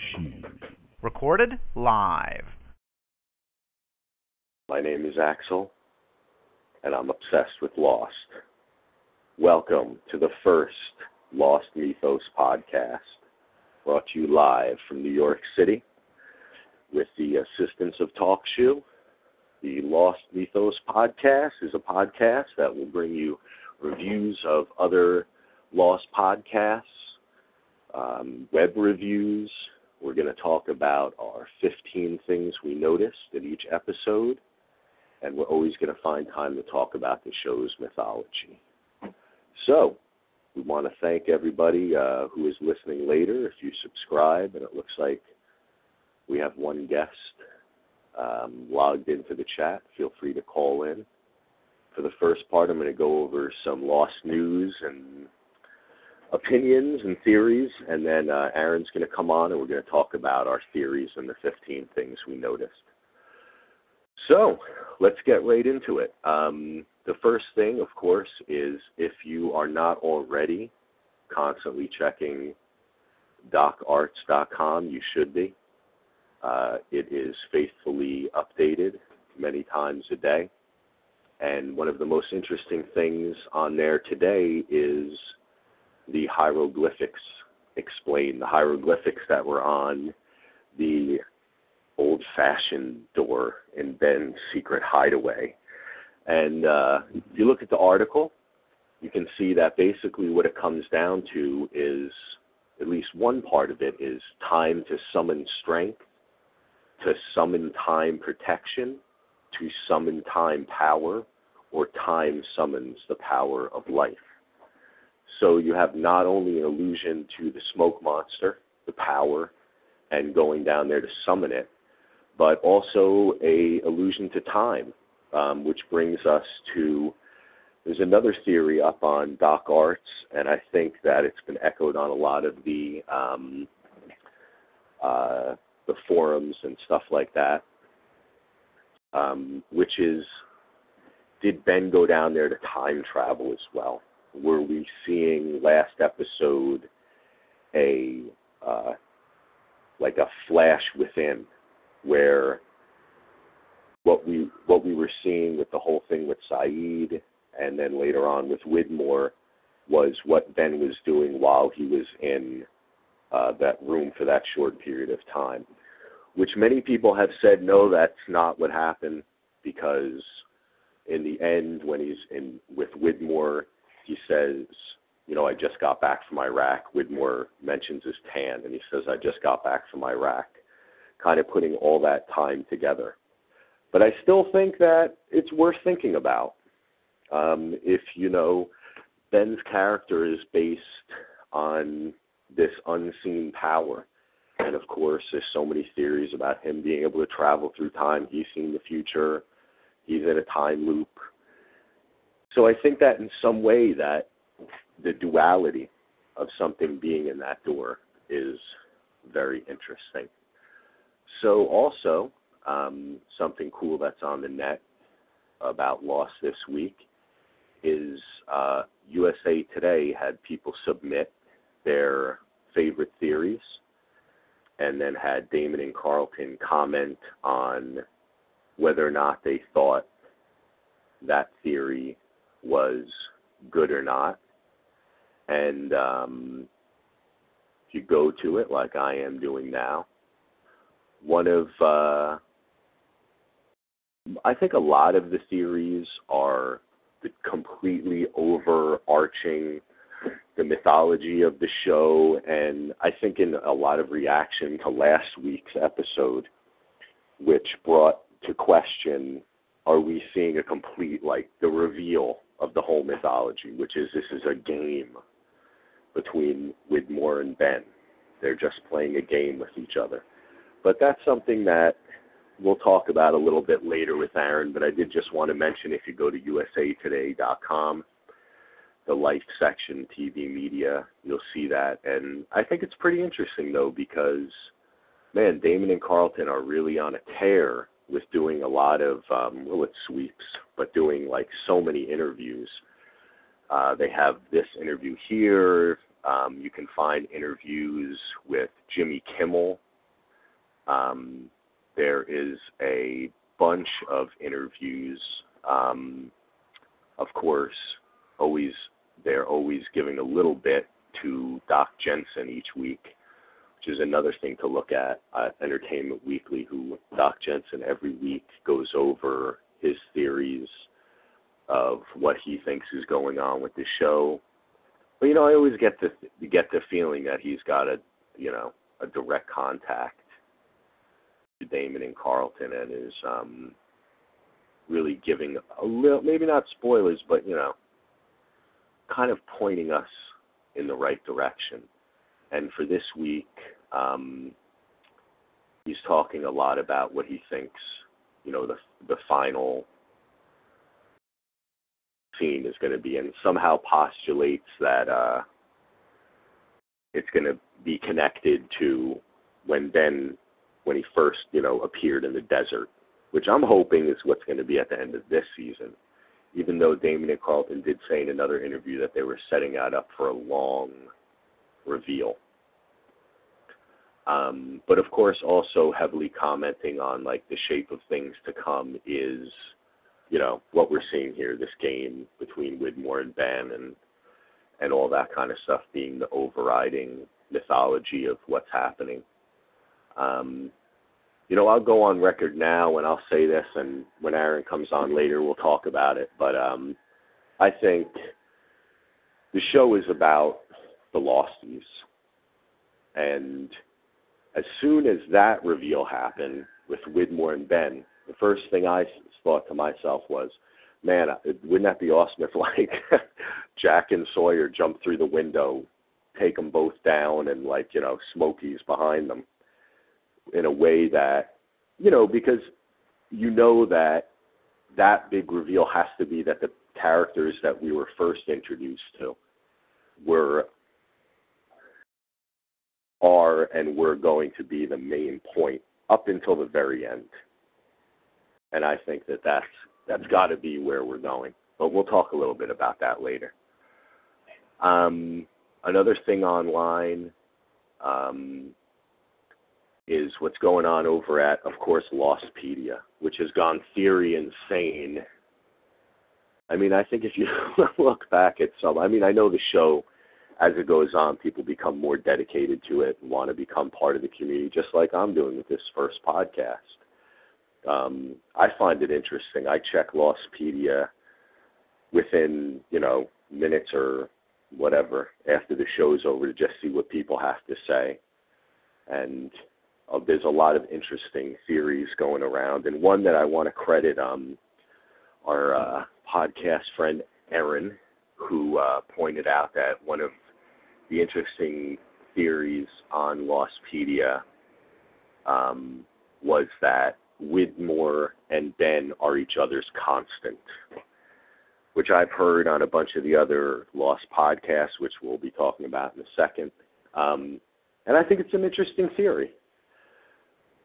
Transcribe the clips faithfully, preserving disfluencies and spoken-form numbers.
TalkShoe. Recorded live. My name is Axel, and I'm obsessed with Lost. Welcome to the first Lost Mythos podcast, brought to you live from New York City with the assistance of TalkShoe. The Lost Mythos podcast is a podcast that will bring you reviews of other Lost podcasts, um, web reviews. We're going to talk about our fifteen things we noticed in each episode, and we're always going to find time to talk about the show's mythology. So, we want to thank everybody uh, who is listening later. If you subscribe, and it looks like we have one guest um, logged into the chat, feel free to call in. For the first part, I'm going to go over some Lost news and opinions and theories, and then uh, Aaron's going to come on and we're going to talk about our theories and the fifteen things we noticed. So, let's get right into it. Um, the first thing, of course, is if you are not already constantly checking doc arts dot com, you should be. Uh, it is faithfully updated many times a day. And one of the most interesting things on there today is the hieroglyphics explained, the hieroglyphics that were on the old-fashioned door in Ben's secret hideaway. And uh, if you look at the article, you can see that basically what it comes down to is, at least one part of it, is time to summon strength, to summon time protection, to summon time power, or time summons the power of life. So you have not only an allusion to the smoke monster, the power, and going down there to summon it, but also a allusion to time, um, which brings us to, there's another theory up on Doc Artz, and I think that it's been echoed on a lot of the um, uh, the forums and stuff like that, um, which is, did Ben go down there to time travel as well? Were we seeing last episode a uh, like a flash within, where what we what we were seeing with the whole thing with Saeed and then later on with Widmore was what Ben was doing while he was in uh, that room for that short period of time, which many people have said, no, that's not what happened, because in the end when he's in with Widmore, he says, you know, I just got back from Iraq. Widmore mentions his tan, and he says, I just got back from Iraq, kind of putting all that time together. But I still think that it's worth thinking about. Um, if, you know, Ben's character is based on this unseen power. And, of course, there's so many theories about him being able to travel through time. He's seen the future. He's in a time loop. So I think that in some way that the duality of something being in that door is very interesting. So also, um, something cool that's on the net about Lost this week is uh, U S A Today had people submit their favorite theories and then had Damon and Carlton comment on whether or not they thought that theory was good or not. And um, if you go to it like I am doing now, one of, uh, I think a lot of the theories are the completely overarching the mythology of the show, and I think in a lot of reaction to last week's episode, which brought to question, are we seeing a complete, like, the reveal of the whole mythology, which is this is a game between Widmore and Ben. They're just playing a game with each other. But that's something that we'll talk about a little bit later with Aaron, but I did just want to mention if you go to U S A Today dot com, the Life section, T V media, you'll see that. And I think it's pretty interesting, though, because, man, Damon and Carlton are really on a tear with doing a lot of, um, well, it's sweeps, but doing, like, so many interviews. Uh, they have this interview here. Um, you can find interviews with Jimmy Kimmel Um, there is a bunch of interviews. Um, of course, always they're always giving a little bit to Doc Jensen each week, which is another thing to look at. Uh, Entertainment Weekly, who Doc Jensen every week goes over his theories of what he thinks is going on with the show. But, you know, I always get the get the feeling that he's got a, you know, a direct contact to Damon and Carlton and is um, really giving a little, maybe not spoilers, but, you know, kind of pointing us in the right direction. And for this week, um, he's talking a lot about what he thinks, you know, the the final scene is going to be, and somehow postulates that uh, it's going to be connected to when Ben, when he first, you know, appeared in the desert, which I'm hoping is what's going to be at the end of this season, even though Damon and Carlton did say in another interview that they were setting that up for a long reveal. Um, but of course, also heavily commenting on like the shape of things to come is, you know, what we're seeing here, this game between Widmore and Ben and and all that kind of stuff being the overriding mythology of what's happening. Um, you know, I'll go on record now and I'll say this, and when Aaron comes on later, we'll talk about it. But um, I think the show is about the Losties. And as soon as that reveal happened with Widmore and Ben, the first thing I thought to myself was, man, wouldn't that be awesome if, like, Jack and Sawyer jump through the window, take them both down, and, like, you know, Smokey's behind them in a way that, you know, because you know that that big reveal has to be that the characters that we were first introduced to were are and were going to be the main point up until the very end. And I think that that's, that's got to be where we're going. But we'll talk a little bit about that later. Um, another thing online um, is what's going on over at, of course, Lostpedia, which has gone theory insane. I mean, I think if you look back at some, I mean, I know the show, as it goes on, people become more dedicated to it and want to become part of the community, just like I'm doing with this first podcast. Um, I find it interesting. I check Lostpedia within, you know, minutes or whatever after the show's over to just see what people have to say. And uh, there's a lot of interesting theories going around. And one that I want to credit um, our uh, podcast friend, Aaron, who uh, pointed out that one of the interesting theories on Lostpedia um, was that Widmore and Ben are each other's constant, which I've heard on a bunch of the other Lost podcasts, which we'll be talking about in a second. Um, and I think it's an interesting theory.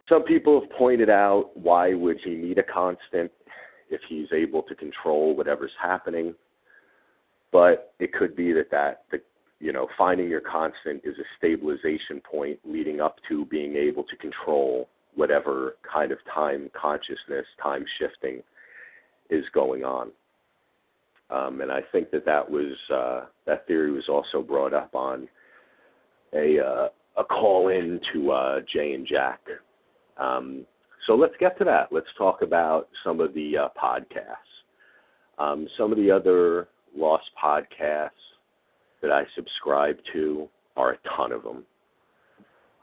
Some people have pointed out, why would he need a constant if he's able to control whatever's happening? But it could be that, that the, you know, finding your constant is a stabilization point leading up to being able to control whatever kind of time consciousness, time shifting is going on. Um, and I think that that, was, uh, that theory was also brought up on a, uh, a call-in to uh, Jay and Jack. Um, so let's get to that. Let's talk about some of the uh, podcasts. Um, some of the other Lost podcasts that I subscribe to are a ton of them.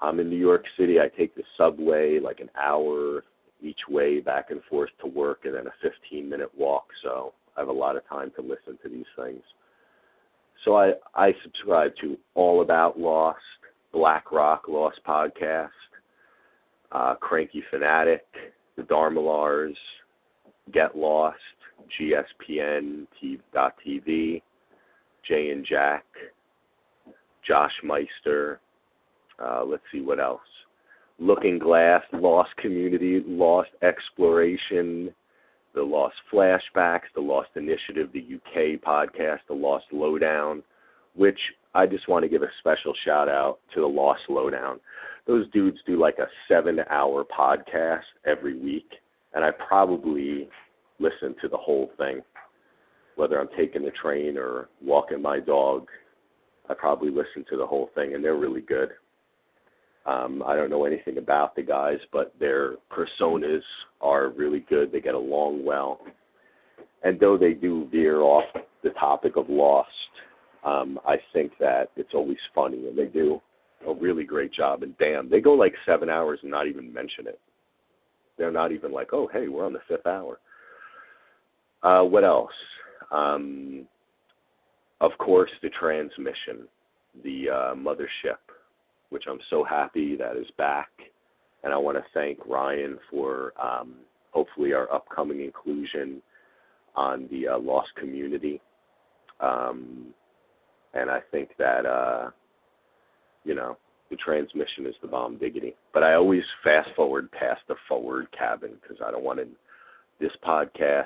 I'm in New York City. I take the subway like an hour each way back and forth to work and then a fifteen-minute walk, so I have a lot of time to listen to these things. So I, I subscribe to All About Lost, Black Rock Lost Podcast, uh, Cranky Fanatic, The Darmalars, Get Lost, G S P N dot T V, Jay and Jack, Josh Meister. Uh, let's see what else. Looking Glass, Lost Community, Lost Exploration, The Lost Flashbacks, The Lost Initiative, the U K podcast, The Lost Lowdown, which I just want to give a special shout out to The Lost Lowdown. those dudes do like a seven-hour podcast every week, and I probably listen to the whole thing. Whether I'm taking the train or walking my dog, I probably listen to the whole thing, and they're really good. Um, I don't know anything about the guys, but their personas are really good. They get along well. And though they do veer off the topic of Lost, um, I think that it's always funny, and they do a really great job. And damn, they go like seven hours and not even mention it. They're not even like, oh, hey, we're on the fifth hour. Uh, what else? Um, of course, The Transmission, the uh, mothership, which I'm so happy that is back. And I want to thank Ryan for um, hopefully our upcoming inclusion on the uh, Lost Community. Um, and I think that, uh, you know, The Transmission is the bomb diggity. But I always fast forward past the forward cabin because I don't want to. This podcast,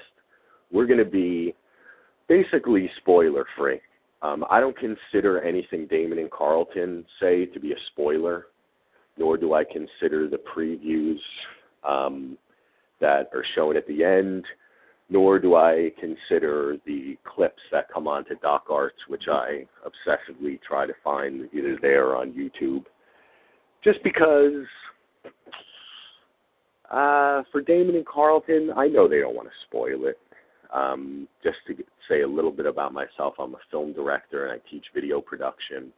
we're going to be basically spoiler free. Um, I don't consider anything Damon and Carlton say to be a spoiler, nor do I consider the previews um, that are shown at the end, nor do I consider the clips that come on to Doc Artz, which I obsessively try to find either there or on YouTube, just because uh, for Damon and Carlton, I know they don't want to spoil it. Um, just to get, say a little bit about myself, I'm a film director and I teach video production,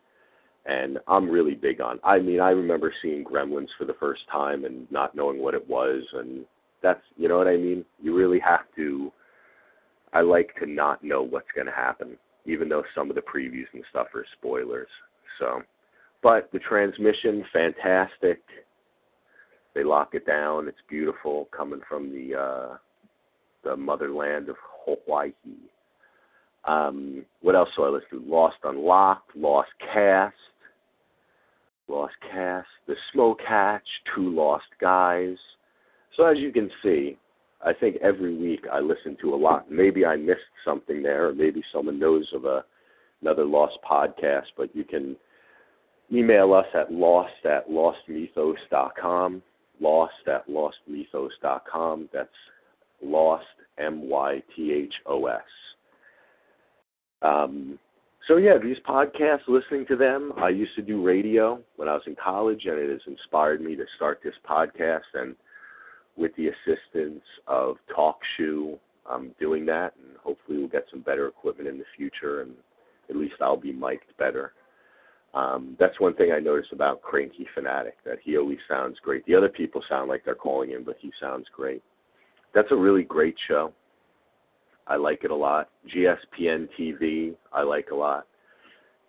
and I'm really big on, I mean, I remember seeing Gremlins for the first time and not knowing what it was, and that's, you know what I mean? You really have to, I like to not know what's going to happen, even though some of the previews and stuff are spoilers. So, but The Transmission, fantastic. They lock it down. It's beautiful, coming from the, uh, the motherland of Hawaii. Um, what else do I listen to? Lost Unlocked, Lost Cast, Lost Cast, The Smoke Hatch, Two Lost Guys. So as you can see, I think every week I listen to a lot. Maybe I missed something there, or maybe someone knows of a, another Lost podcast, but you can email us at lost at lostmythos.com, lost at lostmythos.com. That's Lost, M Y T H O S. Um, so, yeah, these podcasts, listening to them, I used to do radio when I was in college, and it has inspired me to start this podcast, and with the assistance of TalkShoe, I'm doing that, and hopefully we'll get some better equipment in the future, and at least I'll be mic'd better. Um, that's one thing I noticed about Cranky Fanatic, that he always sounds great. The other people sound like they're calling in, but he sounds great. That's a really great show. I like it a lot. G S P N T V, I like a lot.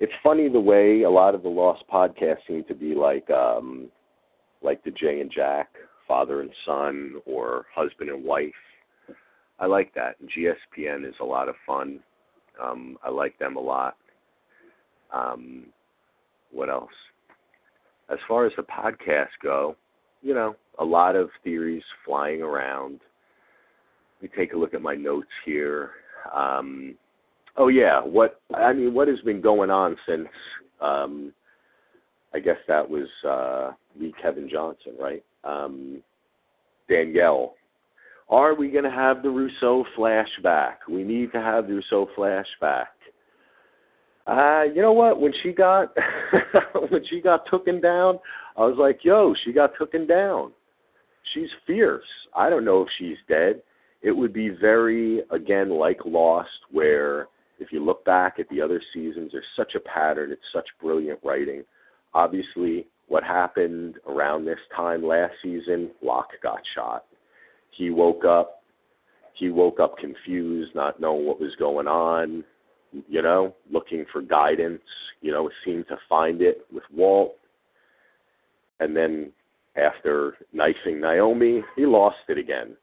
It's funny the way a lot of the Lost podcasts seem to be like um, like the Jay and Jack, father and son, or husband and wife. I like that. G S P N is a lot of fun. Um, I like them a lot. Um, what else? As far as the podcasts go, you know, a lot of theories flying around. Let me take a look at my notes here. Um, oh, yeah. What I mean, what has been going on since, um, I guess that was uh, me, Kevin Johnson, right? Um, Danielle. Are we going to have the Rousseau flashback? We need to have the Rousseau flashback. Uh, you know what? When she got when she got taken down, I was like, yo, she got taken down. She's fierce. I don't know if she's dead. It would be very, again, like Lost, where if you look back at the other seasons, there's such a pattern. It's such brilliant writing. Obviously, what happened around this time last season, Locke got shot. He woke up. He woke up confused, not knowing what was going on, you know, looking for guidance, you know, seemed to find it with Walt. And then after knifing Naomi, he lost it again.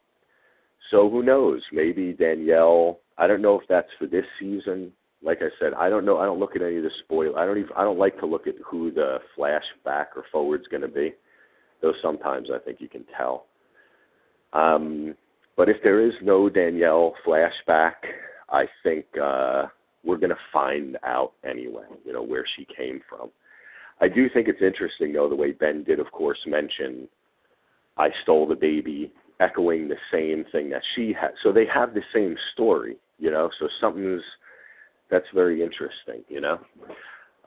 So who knows? Maybe Danielle. I don't know if that's for this season. Like I said, I don't know. I don't look at any of the spoil. I don't even. I don't like to look at who the flashback or forward's going to be. Though sometimes I think you can tell. Um, but if there is no Danielle flashback, I think uh, we're going to find out anyway. You know where she came from. I do think it's interesting, though, the way Ben did, of course, mention I stole the baby, echoing the same thing that she had. So they have the same story, you know, so something's, that's very interesting, you know.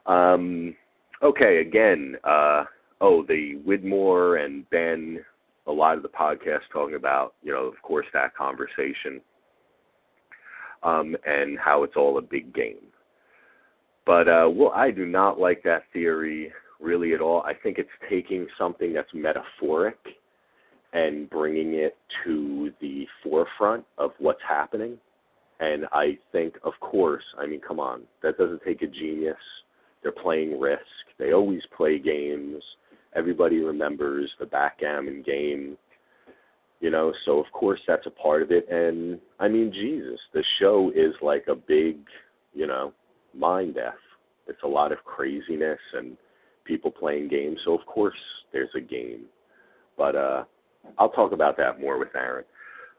Um, okay, again, uh, oh, the Widmore and Ben, a lot of the podcast talking about, you know, of course, that conversation um, and how it's all a big game. But uh, well, I do not like that theory really at all. I think it's taking something that's metaphoric and bringing it to the forefront of what's happening. And I think, of course, I mean, come on, that doesn't take a genius. They're playing Risk. They always play games. Everybody remembers the backgammon game, you know, so of course that's a part of it. And, I mean, Jesus, the show is like a big, you know, mind F. It's a lot of craziness and people playing games, so of course there's a game. But uh, I'll talk about that more with Aaron.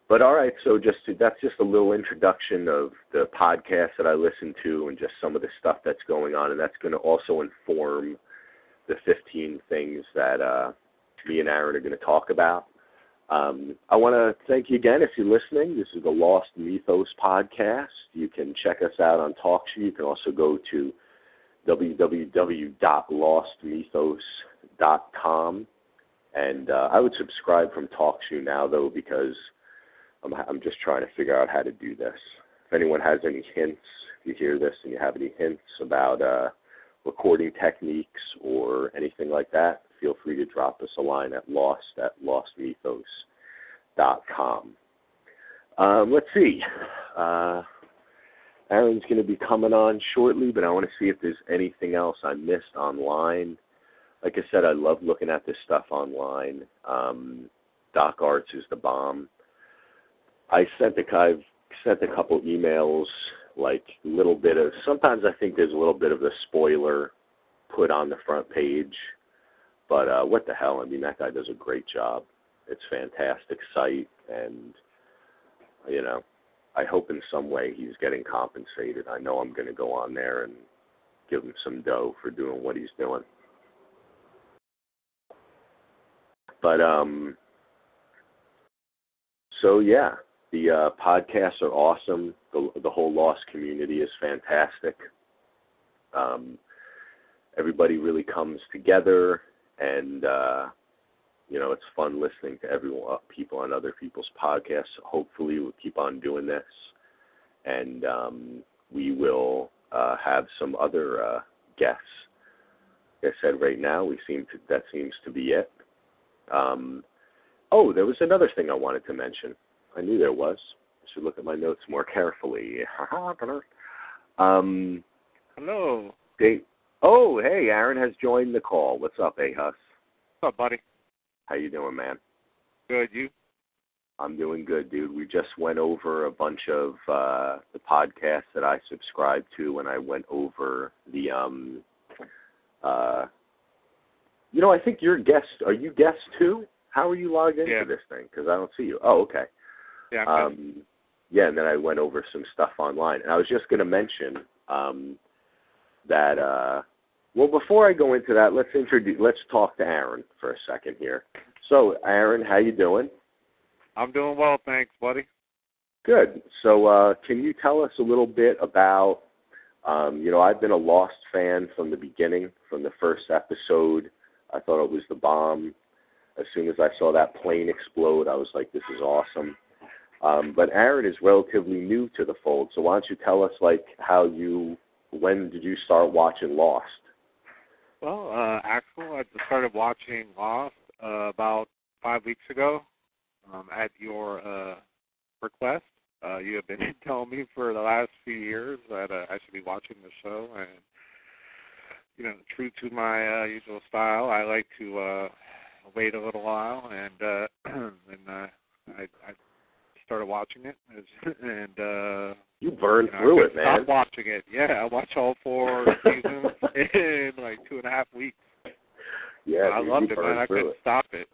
But all right, so just to, that's just a little introduction of the podcast that I listen to and just some of the stuff that's going on, and that's going to also inform the fifteen things that uh, me and Aaron are going to talk about. Um, I want to thank you again if you're listening. This is the Lost Mythos podcast. You can check us out on TalkShoe. You can also go to w w w dot lost mythos dot com. And uh, I would subscribe from TalkShoe now, though, because I'm, I'm just trying to figure out how to do this. If anyone has any hints, if you hear this and you have any hints about uh, recording techniques or anything like that, feel free to drop us a line at lost at lost mythos dot com. Um, let's see. Uh, Aaron's going to be coming on shortly, but I want to see if there's anything else I missed online. Like I said, I love looking at this stuff online. Um, Doc Artz is the bomb. I sent a, I've sent a couple emails, like a little bit of, sometimes I think there's a little bit of a spoiler put on the front page, but uh, what the hell, I mean, that guy does a great job. It's a fantastic site, and, you know, I hope in some way he's getting compensated. I know I'm going to go on there and give him some dough for doing what he's doing. But, um... So, yeah, the uh, podcasts are awesome. The, the whole Lost community is fantastic. Um, everybody really comes together, and, uh, you know, it's fun listening to everyone, people on other people's podcasts. Hopefully we'll keep on doing this, and um, we will uh, have some other uh, guests. Like I said, right now, we seem to, that seems to be it. Um Oh, there was another thing I wanted to mention. I knew there was. I should look at my notes more carefully. um, Hello. They, oh, hey, Aaron has joined the call. What's up, A-Hus? What's up, buddy? How you doing, man? Good, you? I'm doing good, dude. We just went over a bunch of uh, the podcasts that I subscribe to, and I went over the... Um, uh, you know, I think you're guest. Are you guest, too? How are you logged into yeah. this thing? Because I don't see you. Oh, okay. Yeah. Um, yeah, and then I went over some stuff online. And I was just going to mention um, that, uh, well, before I go into that, let's introduce, let's talk to Aaron for a second here. So, Aaron, how you doing? I'm doing well, thanks, buddy. Good. So, uh, can you tell us a little bit about, um, you know, I've been a Lost fan from the beginning, from the first episode. I thought it was the bomb. As soon as I saw that plane explode, I was like, this is awesome. Um, but Aaron is relatively new to the fold, so why don't you tell us, like, how you, when did you start watching Lost? Well, uh, actually, I just started watching Lost uh, about five weeks ago um, at your uh, request. Uh, you have been telling me for the last few years that uh, I should be watching the show, and, you know, true to my uh, usual style, I like to... Uh, wait a little while, and uh, and uh, I, I started watching it, and uh, you burned you know, through it, man. Stop watching it, yeah. I watched all four seasons in like two and a half weeks. Yeah, I dude, loved it, man. I couldn't it. stop it.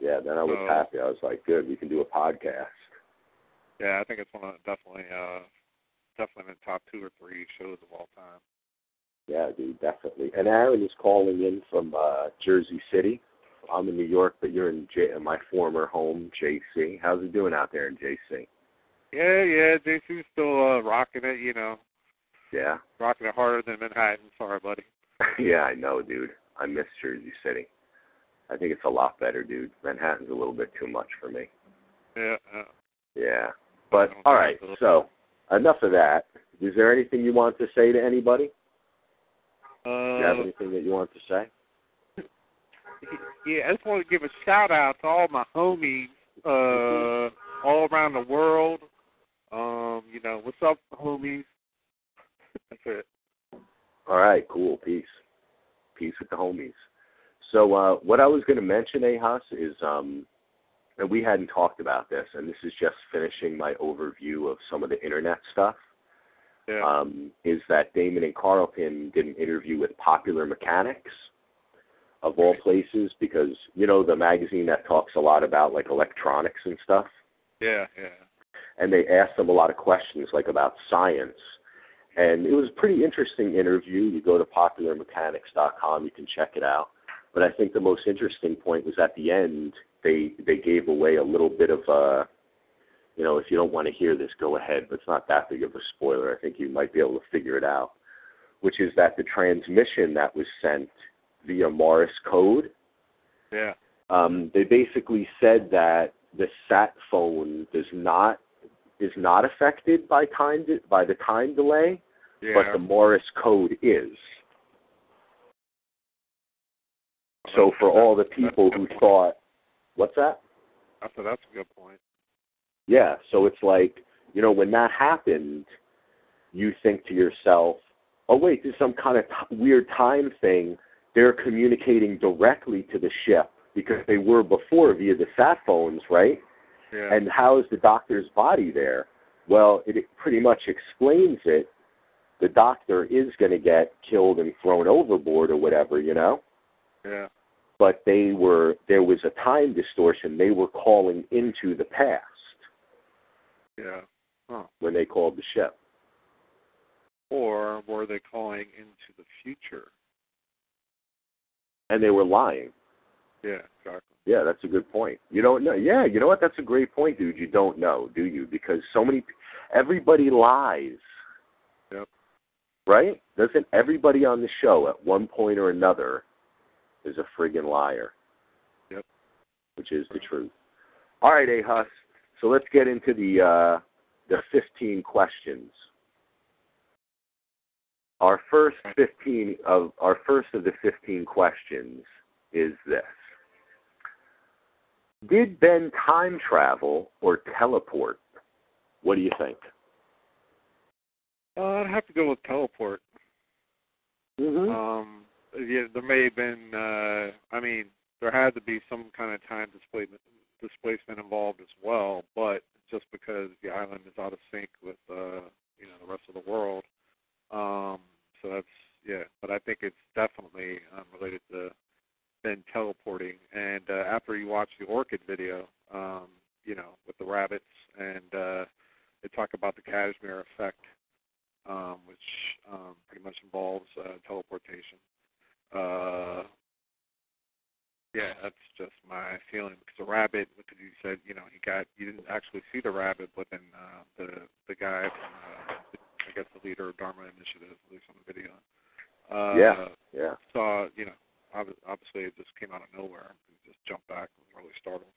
Yeah, then I was so, happy. I was like, good, we can do a podcast. Yeah, I think it's one of definitely uh, definitely in the top two or three shows of all time. Yeah, dude, definitely. And Aaron is calling in from uh, Jersey City. I'm in New York, but you're in J- my former home, J C. How's it doing out there in J C? Yeah, yeah, J C's still uh, rocking it, you know. Yeah. Rocking it harder than Manhattan. Sorry, buddy. Yeah, I know, dude. I miss Jersey City. I think it's a lot better, dude. Manhattan's a little bit too much for me. Yeah. Uh, yeah. But, all right, so enough of that. Is there anything you want to say to anybody? Uh, Do you have anything that you want to say? Yeah, I just want to give a shout-out to all my homies uh, all around the world. Um, you know, what's up, homies? That's it. All right, cool. Peace. Peace with the homies. So uh, what I was going to mention, Ahas, is, um, and we hadn't talked about this, and this is just finishing my overview of some of the Internet stuff, yeah. um, is that Damon and Carlton did an interview with Popular Mechanics, of all places, because, you know, the magazine that talks a lot about, like, electronics and stuff. Yeah, yeah. And they asked them a lot of questions, like, about science. And it was a pretty interesting interview. You go to popular mechanics dot com, you can check it out. But I think the most interesting point was at the end, they they gave away a little bit of a, you know, if you don't want to hear this, go ahead, but it's not that big of a spoiler. I think you might be able to figure it out, which is that the transmission that was sent via Morse code, yeah, um, they basically said that the sat phone does not is not affected by time de- by the time delay, yeah. but the Morse code is. So for all the people who thought, what's that? I thought that's a good point. Yeah, so it's like, you know, when that happened, you think to yourself, oh, wait, there's some kind of t- weird time thing. They're communicating directly to the ship because they were before via the sat phones, right? Yeah. And how is the doctor's body there? Well, it pretty much explains it. The doctor is going to get killed and thrown overboard or whatever, you know? Yeah. But they were there was a time distortion. They were calling into the past. Yeah. Huh. When they called the ship. Or were they calling into the future? And they were lying. Yeah, exactly. Yeah, that's a good point. You don't know. Yeah, you know what? That's a great point, dude. You don't know, do you? Because so many, everybody lies. Yep. Right? Doesn't everybody on the show at one point or another is a friggin' liar. Yep. Which is the truth. All right, Ahas. So let's get into the uh, the fifteen questions. Our first fifteen of our first of the fifteen questions is this: did Ben time travel or teleport? What do you think? Uh, I'd have to go with teleport. Mm-hmm. Um. Yeah, there may have been, uh, I mean, there had to be some kind of time displacement, displacement involved as well, but just because the island is out of sync with, uh, you know, the rest of the world. Um, so that's, yeah, but I think it's definitely um, related to Ben teleporting. And uh, after you watch the Orchid video, um, you know, with the rabbits, and uh, they talk about the Kashmir effect, um, which um, pretty much involves uh, teleportation. Uh, yeah, that's just my feeling. Because the rabbit, because you said, you know, he got, you didn't actually see the rabbit, but then uh, the the guy, from, uh, I guess the leader of Dharma Initiative, at least on the video, uh, yeah, yeah, saw, you know, obviously it just came out of nowhere. He just jumped back and was really startled.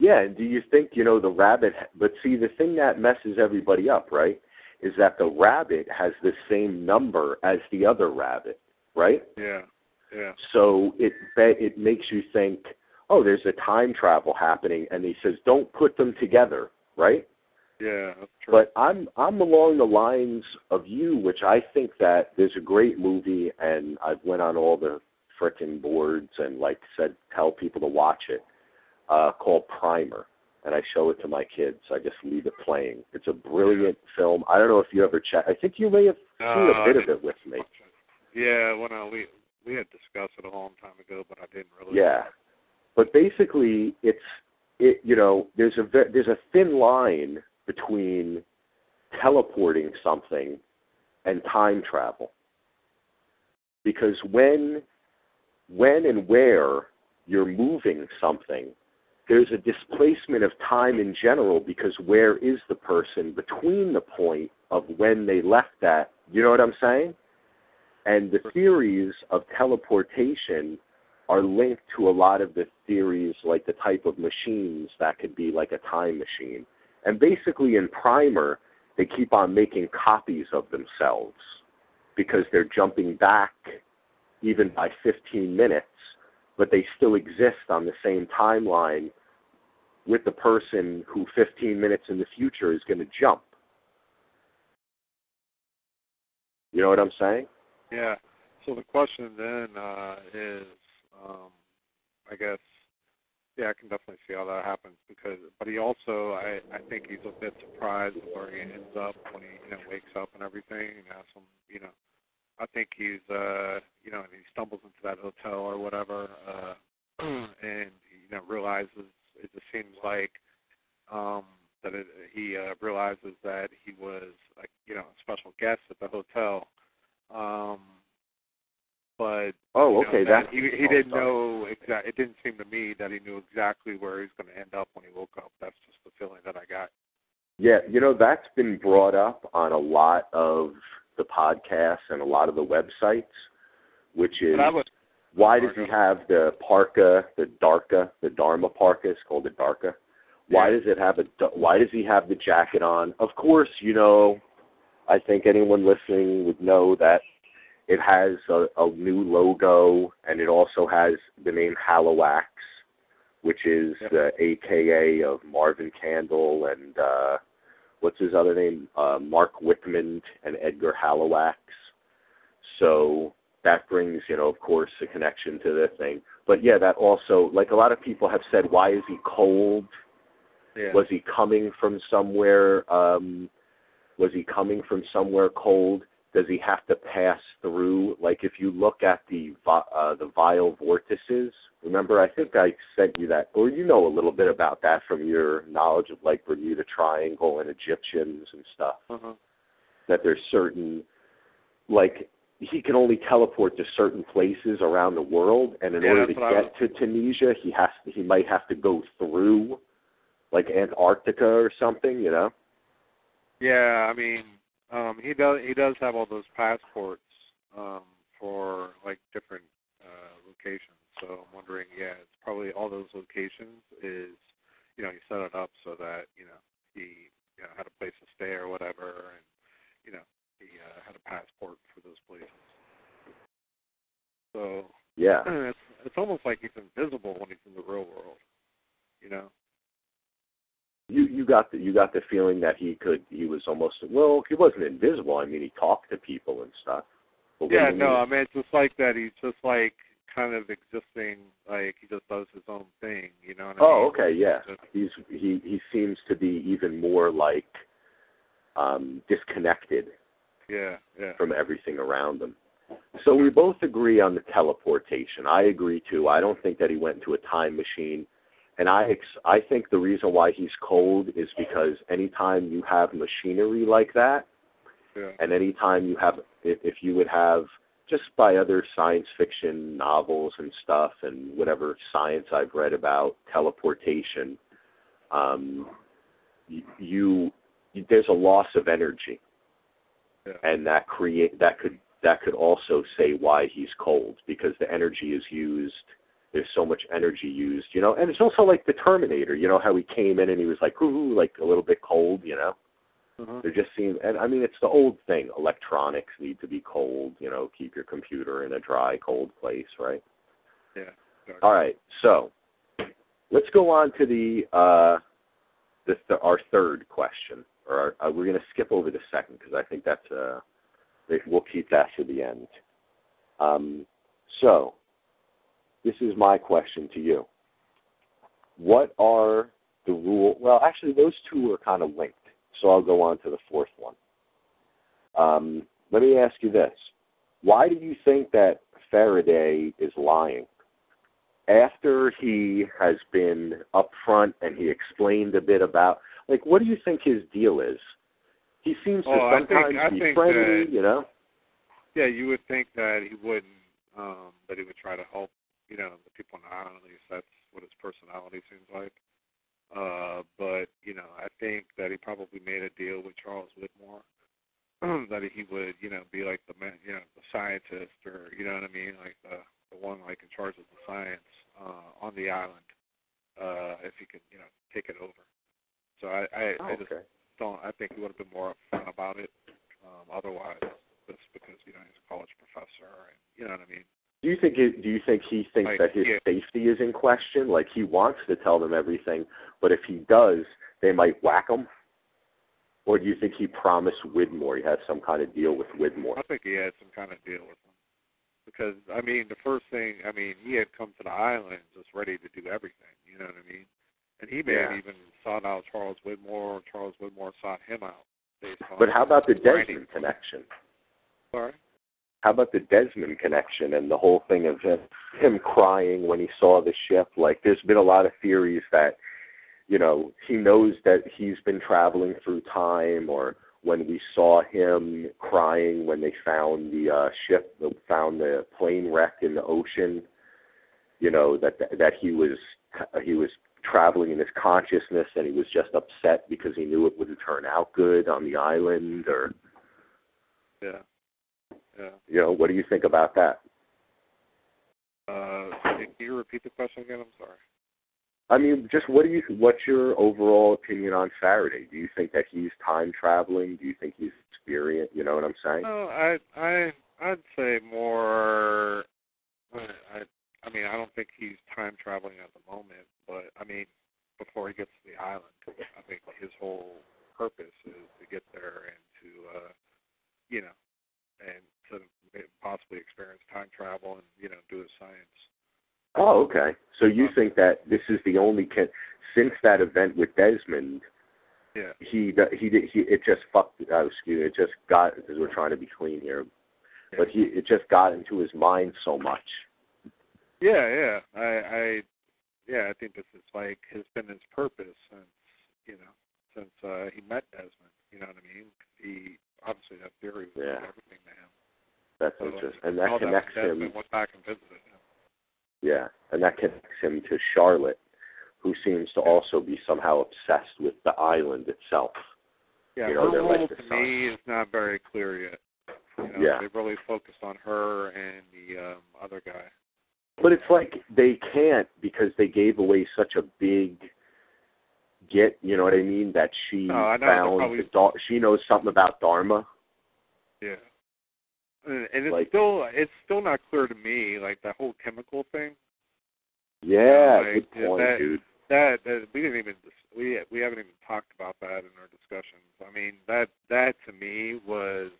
Yeah, and do you think, you know, the rabbit, but see, the thing that messes everybody up, right, is that the rabbit has the same number as the other rabbit. Right? Yeah, yeah. So it it makes you think, oh, there's a time travel happening, and he says, don't put them together, right? Yeah, that's true. But I'm I'm along the lines of you, which I think that there's a great movie, and I've went on all the frickin' boards and, like, said, tell people to watch it, uh, called Primer, and I show it to my kids. I just leave it playing. It's a brilliant yeah. film. I don't know if you ever checked. I think you may have seen uh, a bit of it with me. Yeah, when I, we we had discussed it a long time ago, but I didn't really. Yeah, but basically, it's it. You know, there's a there's a thin line between teleporting something and time travel. Because when, when and where you're moving something, there's a displacement of time in general, because where is the person between the point of when they left that? You know what I'm saying? And the theories of teleportation are linked to a lot of the theories, like the type of machines that could be like a time machine. And basically in Primer, they keep on making copies of themselves because they're jumping back even by fifteen minutes, but they still exist on the same timeline with the person who fifteen minutes in the future is going to jump. You know what I'm saying? Yeah. So the question then uh, is, um, I guess, yeah, I can definitely see how that happens. Because, but he also, I, I think he's a bit surprised where he ends up when he, you know, wakes up and everything, and has some, you know, I think he's, uh, you know, and he stumbles into that hotel or whatever, uh, and you know, realizes it just seems like um, that it, he uh, realizes that he was, a, you know, a special guest at the hotel. Um, but oh, okay, you know, that he, he didn't know exact. It didn't seem to me that he knew exactly where he was going to end up when he woke up. That's just the feeling that I got. Yeah, you know, that's been brought up on a lot of the podcasts and a lot of the websites, which is was, why does he have the parka, the darka, the Dharma parka? It's called the darka. Why yeah. does it have a? Why does he have the jacket on? Of course, you know. I think anyone listening would know that it has a, a new logo, and it also has the name Haloax, which is yep. the A K A of Marvin Candle and uh, what's his other name? Uh, Mark Wickman and Edgar Haloax. So that brings, you know, of course, a connection to the thing. But, yeah, that also, like a lot of people have said, why is he cold? Yeah. Was he coming from somewhere? Um, Was he coming from somewhere cold? Does he have to pass through? Like if you look at the uh, the vile vortices, remember I think I sent you that, or you know a little bit about that from your knowledge of like Bermuda Triangle and Egyptians and stuff. Uh-huh. That there's certain, like he can only teleport to certain places around the world, and in yeah, order to get was... to Tunisia, he has to, he might have to go through like Antarctica or something, you know. Yeah, I mean, um, he does he does have all those passports um, for, like, different uh, locations. So I'm wondering, yeah, it's probably all those locations is, you know, he set it up so that, you know, he you know, had a place to stay or whatever, and, you know, he uh, had a passport for those places. So yeah, it's, it's almost like he's invisible when he's in the real world, you know? You you got the you got the feeling that he could he was almost well he wasn't invisible. I mean, he talked to people and stuff. But yeah, no, I mean it's just like that. He's just like kind of existing, like he just does his own thing, you know what I mean? Oh, okay, yeah. He's he he seems to be even more like um, disconnected. Yeah, yeah. From everything around him. So we both agree on the teleportation. I agree too. I don't think that he went into a time machine. And I, I think the reason why he's cold is because anytime you have machinery like that, yeah. and anytime you have, if, if you would have, just by other science fiction novels and stuff and whatever science I've read about teleportation, um, you, you there's a loss of energy, yeah. and that create that could that could also say why he's cold, because the energy is used. There's so much energy used, you know, and it's also like the Terminator, you know, how he came in and he was like, ooh, like a little bit cold, you know. Mm-hmm. There just seems, and I mean, it's the old thing. Electronics need to be cold, you know, keep your computer in a dry, cold place, right? Yeah. Sorry. All right, so let's go on to the, uh, the th- our third question, or our, uh, we're going to skip over the second because I think that's, uh, we'll keep that to the end. Um, so. This is my question to you. What are the rules? Well, actually, those two are kind of linked, so I'll go on to the fourth one. Um, let me ask you this. Why do you think that Faraday is lying? After he has been up front and he explained a bit about, like, what do you think his deal is? He seems to oh, sometimes I think, I be friendly, that, you know? Yeah, you would think that he wouldn't, um, that he would try to help, you know, the people on the island. At least that's what his personality seems like. Uh, but, you know, I think that he probably made a deal with Charles Widmore that he would, you know, be like the, you know, the scientist or, you know what I mean, like the, the one like in charge of the science uh, on the island, uh, if he could, you know, take it over. So I, I, oh, I just okay. don't. I think he would have been more upfront about it. Um, otherwise, just because you know he's a college professor, and you know what I mean. Do you think? It, do you think he thinks like, that his yeah. safety is in question? Like he wants to tell them everything, but if he does, they might whack him. Or do you think he promised Widmore? He has some kind of deal with Widmore. I think he had some kind of deal with him because I mean, the first thing I mean, he had come to the island just ready to do everything. You know what I mean? And he may yeah. have even sought out Charles Widmore, or Charles Widmore sought him out. But how about the Desmond writing. connection? Sorry? How about the Desmond connection and the whole thing of him, him crying when he saw the ship? Like, there's been a lot of theories that, you know, he knows that he's been traveling through time, or when we saw him crying when they found the uh, ship, found the plane wrecked in the ocean, you know, that that he was he was... traveling in his consciousness, and he was just upset because he knew it wouldn't turn out good on the island, or yeah, yeah. You know, what do you think about that? Uh, can you repeat the question again? I'm sorry. I mean, just what do you? What's your overall opinion on Faraday? Do you think that he's time traveling? Do you think he's experienced? You know what I'm saying? No, I, I, I'd say more. I, I mean, I don't think he's time traveling at the moment, but I mean, before he gets to the island, I think his whole purpose is to get there and to, uh, you know, and to possibly experience time travel and, you know, do his science. Oh, okay. So you um, think that this is the only can since that event with Desmond? Yeah. He he did he it just fucked. Oh, excuse me. It just got because we're trying to be clean here, yeah. but he it just got into his mind so much. Yeah, yeah, I, I, yeah, I think this is like has been his purpose since you know since uh, he met Desmond. You know what I mean? He obviously that theory was yeah. everything to him. That's so interesting, and that connects that him. Went back and visited him. Yeah, and that connects him to Charlotte, who seems to also be somehow obsessed with the island itself. Yeah, you know, her role like to sun. me is not very clear yet. You know, yeah, they really focused on her and the um, other guy. But it's like they can't because they gave away such a big get, you know what I mean, that she no, I know, found, probably, the, she knows something about Dharma. Yeah. And it's like, still it's still not clear to me, like, that whole chemical thing. Yeah, you know, like, good point, that, dude. That, that, we didn't even, we, we haven't even talked about that in our discussions. I mean, that, that to me was,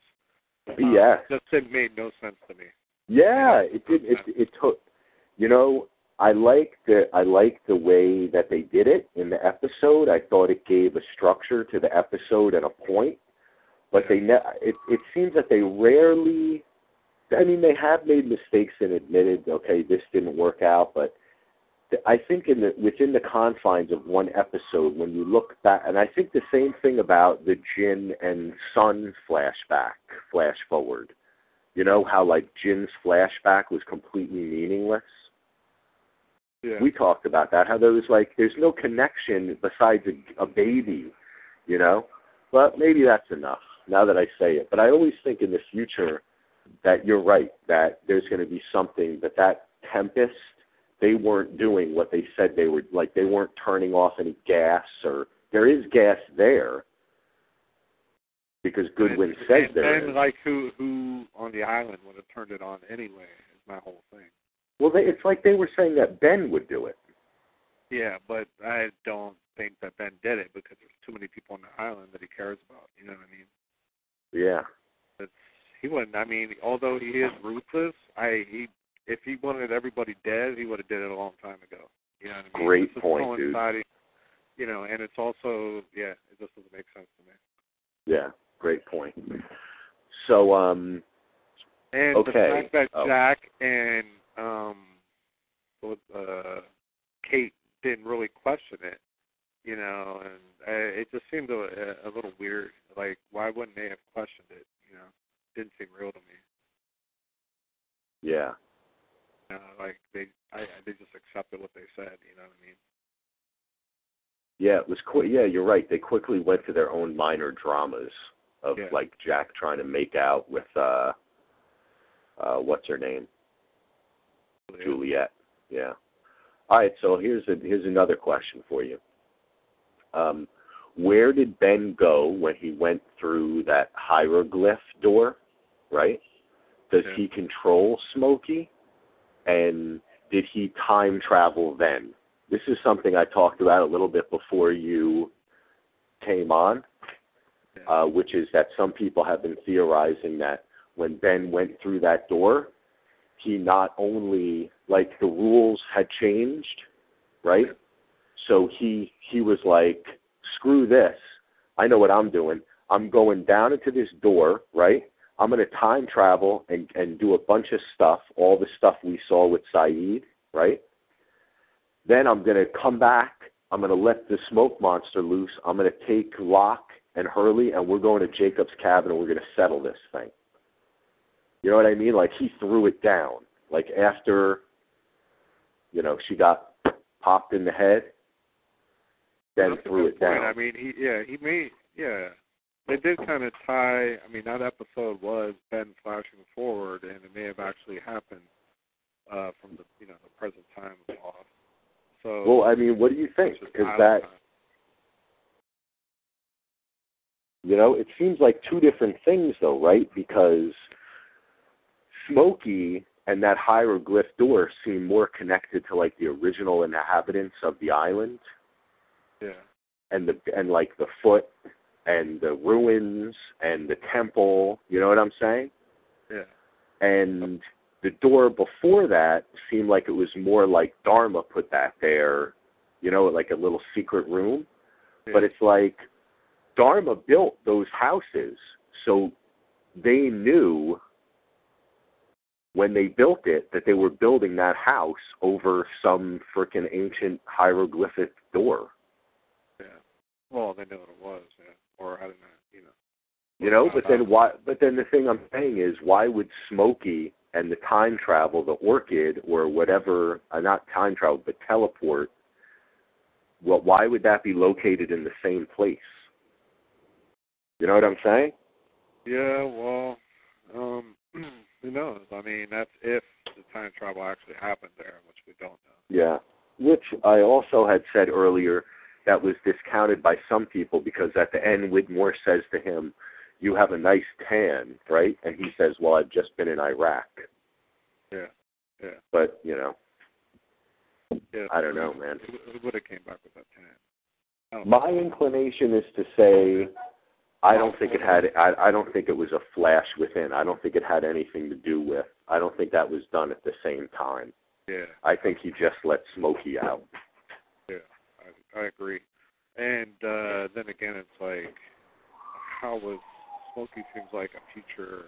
um, yeah. just it made no sense to me. Yeah, it did, it, it, it took. You know, I like the I like the way that they did it in the episode. I thought it gave a structure to the episode and a point, but they ne- it it seems that they rarely. I mean, they have made mistakes and admitted, okay, this didn't work out. But the, I think in the within the confines of one episode, when you look back, and I think the same thing about the Jin and Sun flashback, flash forward. You know how like Jin's flashback was completely meaningless. Yeah. We talked about that, how there was like, there's no connection besides a, a baby, you know? But maybe that's enough, now that I say it. But I always think in the future that you're right, that there's going to be something, that that Tempest, they weren't doing what they said they were, like they weren't turning off any gas, or there is gas there, because Goodwin and, said and, there and is. And like who, who on the island would have turned it on anyway, is my whole thing. Well, they, it's like they were saying that Ben would do it. Yeah, but I don't think that Ben did it because there's too many people on the island that he cares about. You know what I mean? Yeah. It's, he wouldn't. I mean, although he is ruthless, I he if he wanted everybody dead, he would have did it a long time ago. You know what I mean? Great point, dude. You know, and it's also yeah, it just doesn't make sense to me. Yeah, great point. So, um, and okay. the fact that oh. Jack and Um, uh, Kate didn't really question it, you know, and uh, it just seemed a, a little weird. Like, why wouldn't they have questioned it? You know, didn't seem real to me. Yeah. You know, like they, I, they just accepted what they said. You know what I mean? Yeah, it was quick. Yeah, you're right. They quickly went to their own minor dramas of yeah. like Jack trying to make out with uh, uh, what's her name, Juliet. Juliet. Yeah. All right. So here's a, here's another question for you. Um, where did Ben go when he went through that hieroglyph door? Right? Does yeah. he control Smokey? And did he time travel then? This is something I talked about a little bit before you came on, uh, which is that some people have been theorizing that when Ben went through that door, he not only, like, the rules had changed, right? So he he was like, screw this. I know what I'm doing. I'm going down into this door, right? I'm going to time travel and, and do a bunch of stuff, all the stuff we saw with Saeed, right? Then I'm going to come back. I'm going to let the smoke monster loose. I'm going to take Locke and Hurley, and we're going to Jacob's cabin, and we're going to settle this thing. You know what I mean? Like, he threw it down. Like, after, you know, she got popped in the head, then That's threw it down. Point. I mean, he, yeah, he made, yeah. They did kind of tie, I mean, that episode was Ben flashing forward, and it may have actually happened uh, from the, you know, the present time of Lost. So, well, I mean, what do you think? Because that, time. you know, it seems like two different things, though, right? Because Smokey and that hieroglyph door seem more connected to, like, the original inhabitants of the island. Yeah. And, the, and like, the foot... and the ruins and the temple, you know what I'm saying? Yeah. And the door before that seemed like it was more like Dharma put that there, you know, like a little secret room. Yeah. But it's like Dharma built those houses, so they knew when they built it that they were building that house over some freaking ancient hieroglyphic door. Yeah. Well, they knew what it was, yeah. Or I don't know, you know. You know, but then why? But then the thing I'm saying is, why would Smokey and the time travel, the orchid or whatever, uh, not time travel, but teleport? Well, why would that be located in the same place? You know what I'm saying? Yeah. Well, um, who knows? I mean, that's if the time travel actually happened there, which we don't know. Yeah. Which I also had said earlier. That was discounted by some people because at the end, Widmore says to him, you have a nice tan, right? And he says, well, I've just been in Iraq. Yeah, yeah. But, you know, yeah, I don't know, man. Who would have came back with that tan? My know. inclination is to say I don't think it had, I, I don't think it was a flash within. I don't think it had anything to do with, I don't think that was done at the same time. Yeah. I think he just let Smokey out. I agree. And uh, then again, it's like, how was Smokey seems like a future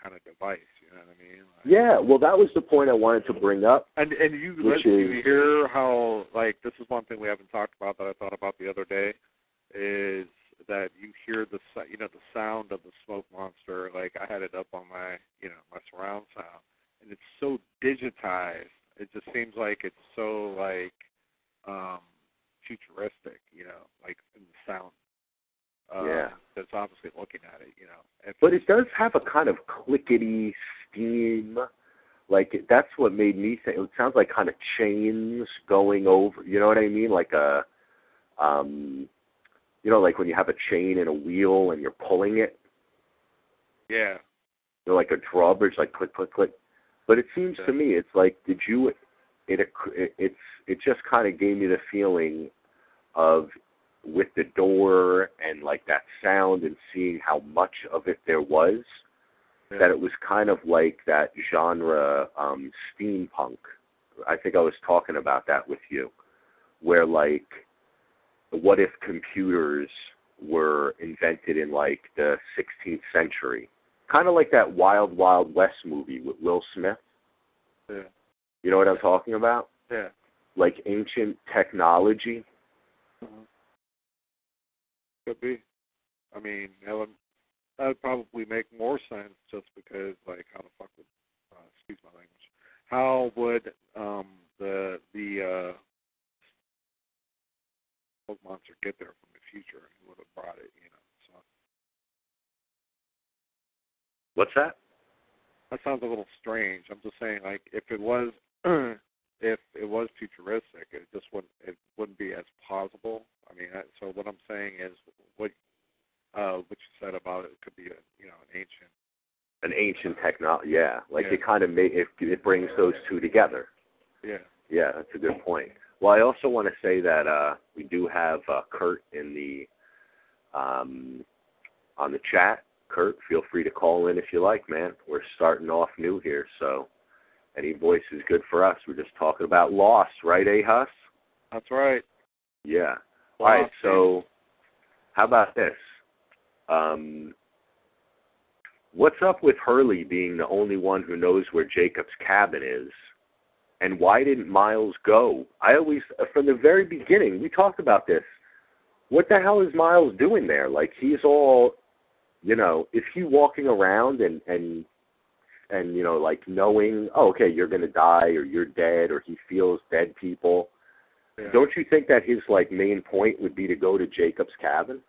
kind of device, you know what I mean? Like, yeah, well, that was the point I wanted to bring up. And and you, let, you hear how, like, this is one thing we haven't talked about that I thought about the other day, is that you hear the, you know, the sound of the smoke monster. Like, I had it up on my, you know, my surround sound. And it's so digitized. It just seems like it's so, like, um, futuristic, you know, like in the sound. Uh, yeah. That's obviously looking at it, you know. If but it does have a kind of clickety steam. Like, it, that's what made me think. It sounds like kind of chains going over. You know what I mean? Like a, um, you know, like when you have a chain and a wheel and you're pulling it. Yeah. You know, like a drawbridge, like click, click, click. But it seems yeah. to me, it's like, did you... It, it it's it just kind of gave me the feeling of with the door and like that sound and seeing how much of it there was yeah. that it was kind of like that genre um, steampunk. I think I was talking about that with you, where like what if computers were invented in like the sixteenth century, kind of like that Wild Wild West movie with Will Smith. Yeah. You know what I'm talking about? Yeah. Like ancient technology? Uh-huh. Could be. I mean, that would, that would probably make more sense just because, like, how the fuck would uh, excuse my language, how would um, the the uh, monster get there from the future? Who would have brought it? You know. So. What's that? That sounds a little strange. I'm just saying, like, if it was, if it was futuristic, it just wouldn't, it wouldn't be as plausible. I mean, I, so what I'm saying is, what, uh, what you said about it could be, a, you know, an ancient, an ancient technology. Yeah, like yeah. it kind of made it, it brings those two together. Yeah. Yeah, that's a good point. Well, I also want to say that uh, we do have uh, Kurt in the, um, on the chat. Kurt, feel free to call in if you like, man. We're starting off new here, so any voice is good for us. We're just talking about Lost, right, eh, Huss? That's right. Yeah. All right, Lost, so how about this? Um, what's up with Hurley being the only one who knows where Jacob's cabin is, and why didn't Miles go? I always, from the very beginning, we talked about this. What the hell is Miles doing there? Like, he's all... You know, is he walking around and, and, and you know, like knowing, oh, okay, you're going to die or you're dead or he feels dead people? Yeah. Don't you think that his, like, main point would be to go to Jacob's cabin?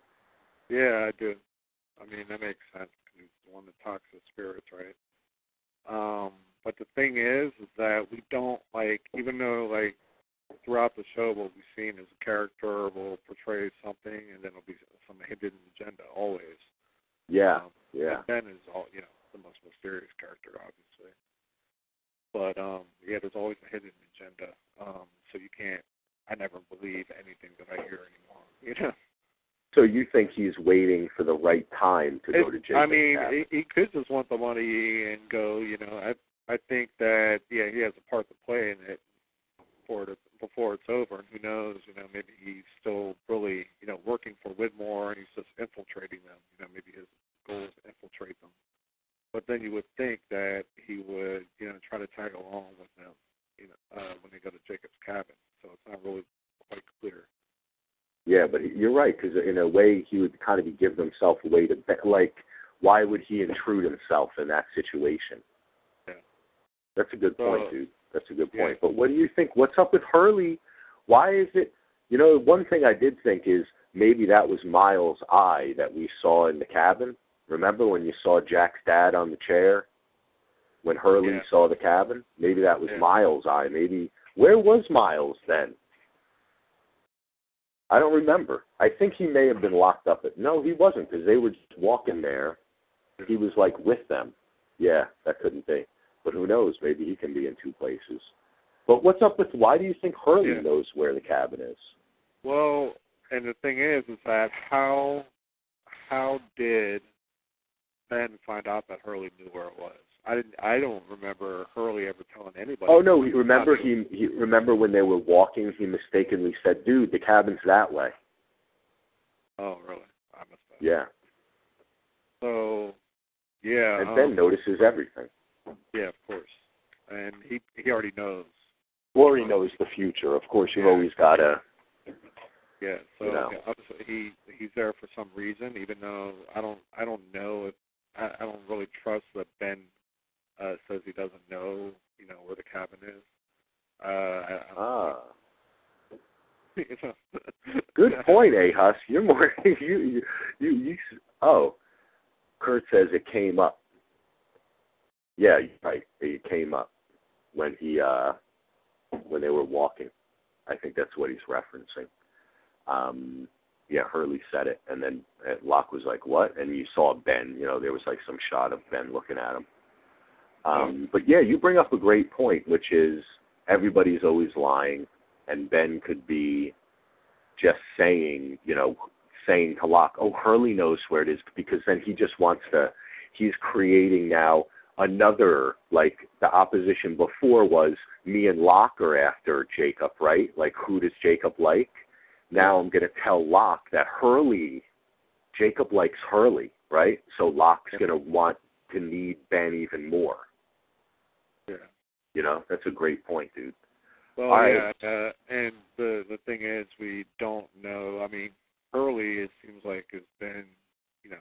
Yeah, I do. I mean, that makes sense because he's the one that talks to spirits, right? Um, but the thing is, is that we don't, like, even though, like, throughout the show what we've seen is a character will portray something and then it'll be some hidden agenda always. Yeah, um, yeah. Ben is all, you know, the most mysterious character, obviously. But um, yeah, there's always a hidden agenda. Um, so you can't. I never believe anything that I hear anymore. You know. So you think he's waiting for the right time to it, go to Jacob's I mean, cabin? He, he could just want the money and go. You know, I I think that yeah, he has a part to play in it before it, before it's over. And who knows? You know, maybe he's still really you know working for Widmore and he's just infiltrating them. You know, maybe his goal is to infiltrate them, but then you would think that he would, you know, try to tag along with them, you know, uh, when they go to Jacob's cabin. So it's not really quite clear. Yeah, but you're right because in a way he would kind of give himself away to be- like, why would he intrude himself in that situation? Yeah, that's a good so, point, dude. That's a good point. Yeah. But what do you think? What's up with Hurley? Why is it? You know, one thing I did think is maybe that was Miles' eye that we saw in the cabin. Remember when you saw Jack's dad on the chair when Hurley yeah. saw the cabin? Maybe that was yeah. Miles' eye. Maybe where was Miles then? I don't remember. I think he may have been locked up. At, no, he wasn't because they were just walking there. He was like with them. Yeah, that couldn't be. But who knows? Maybe he can be in two places. But what's up with why do you think Hurley yeah. knows where the cabin is? Well, and the thing is, is that how how did Ben find out that Hurley knew where it was? I didn't. I don't remember Hurley ever telling anybody. Oh no! He, remember he, he remember when they were walking, he mistakenly said, "Dude, the cabin's that way." Oh really? I missed that. Yeah. So, yeah. And um, Ben notices everything. Yeah, of course. And he he already knows. Well, he already knows the future. Of course, you've yeah. always got to. Yeah, so you know. yeah, obviously he he's there for some reason. Even though I don't I don't know if I, I don't really trust that Ben uh, says he doesn't know you know where the cabin is. Uh, I, I ah, you know. Good point, eh, Huss? You're more you, you you you. Oh, Kurt says it came up. Yeah, right. It came up when he uh, when they were walking. I think that's what he's referencing. Um, yeah, Hurley said it, and then Locke was like, "What?" And you saw Ben. You know, there was like some shot of Ben looking at him. Um, but yeah, you bring up a great point, which is everybody's always lying, and Ben could be just saying, you know, saying to Locke, "Oh, Hurley knows where it is," because then he just wants to. He's creating now another like the opposition before was me and Locke are after Jacob, right? Like, who does Jacob like? Now I'm going to tell Locke that Hurley, Jacob likes Hurley, right? So Locke's yeah. going to want to need Ben even more. Yeah. You know, that's a great point, dude. Well, All yeah, right. uh, and the the thing is we don't know. I mean, Hurley, it seems like, has been, you know,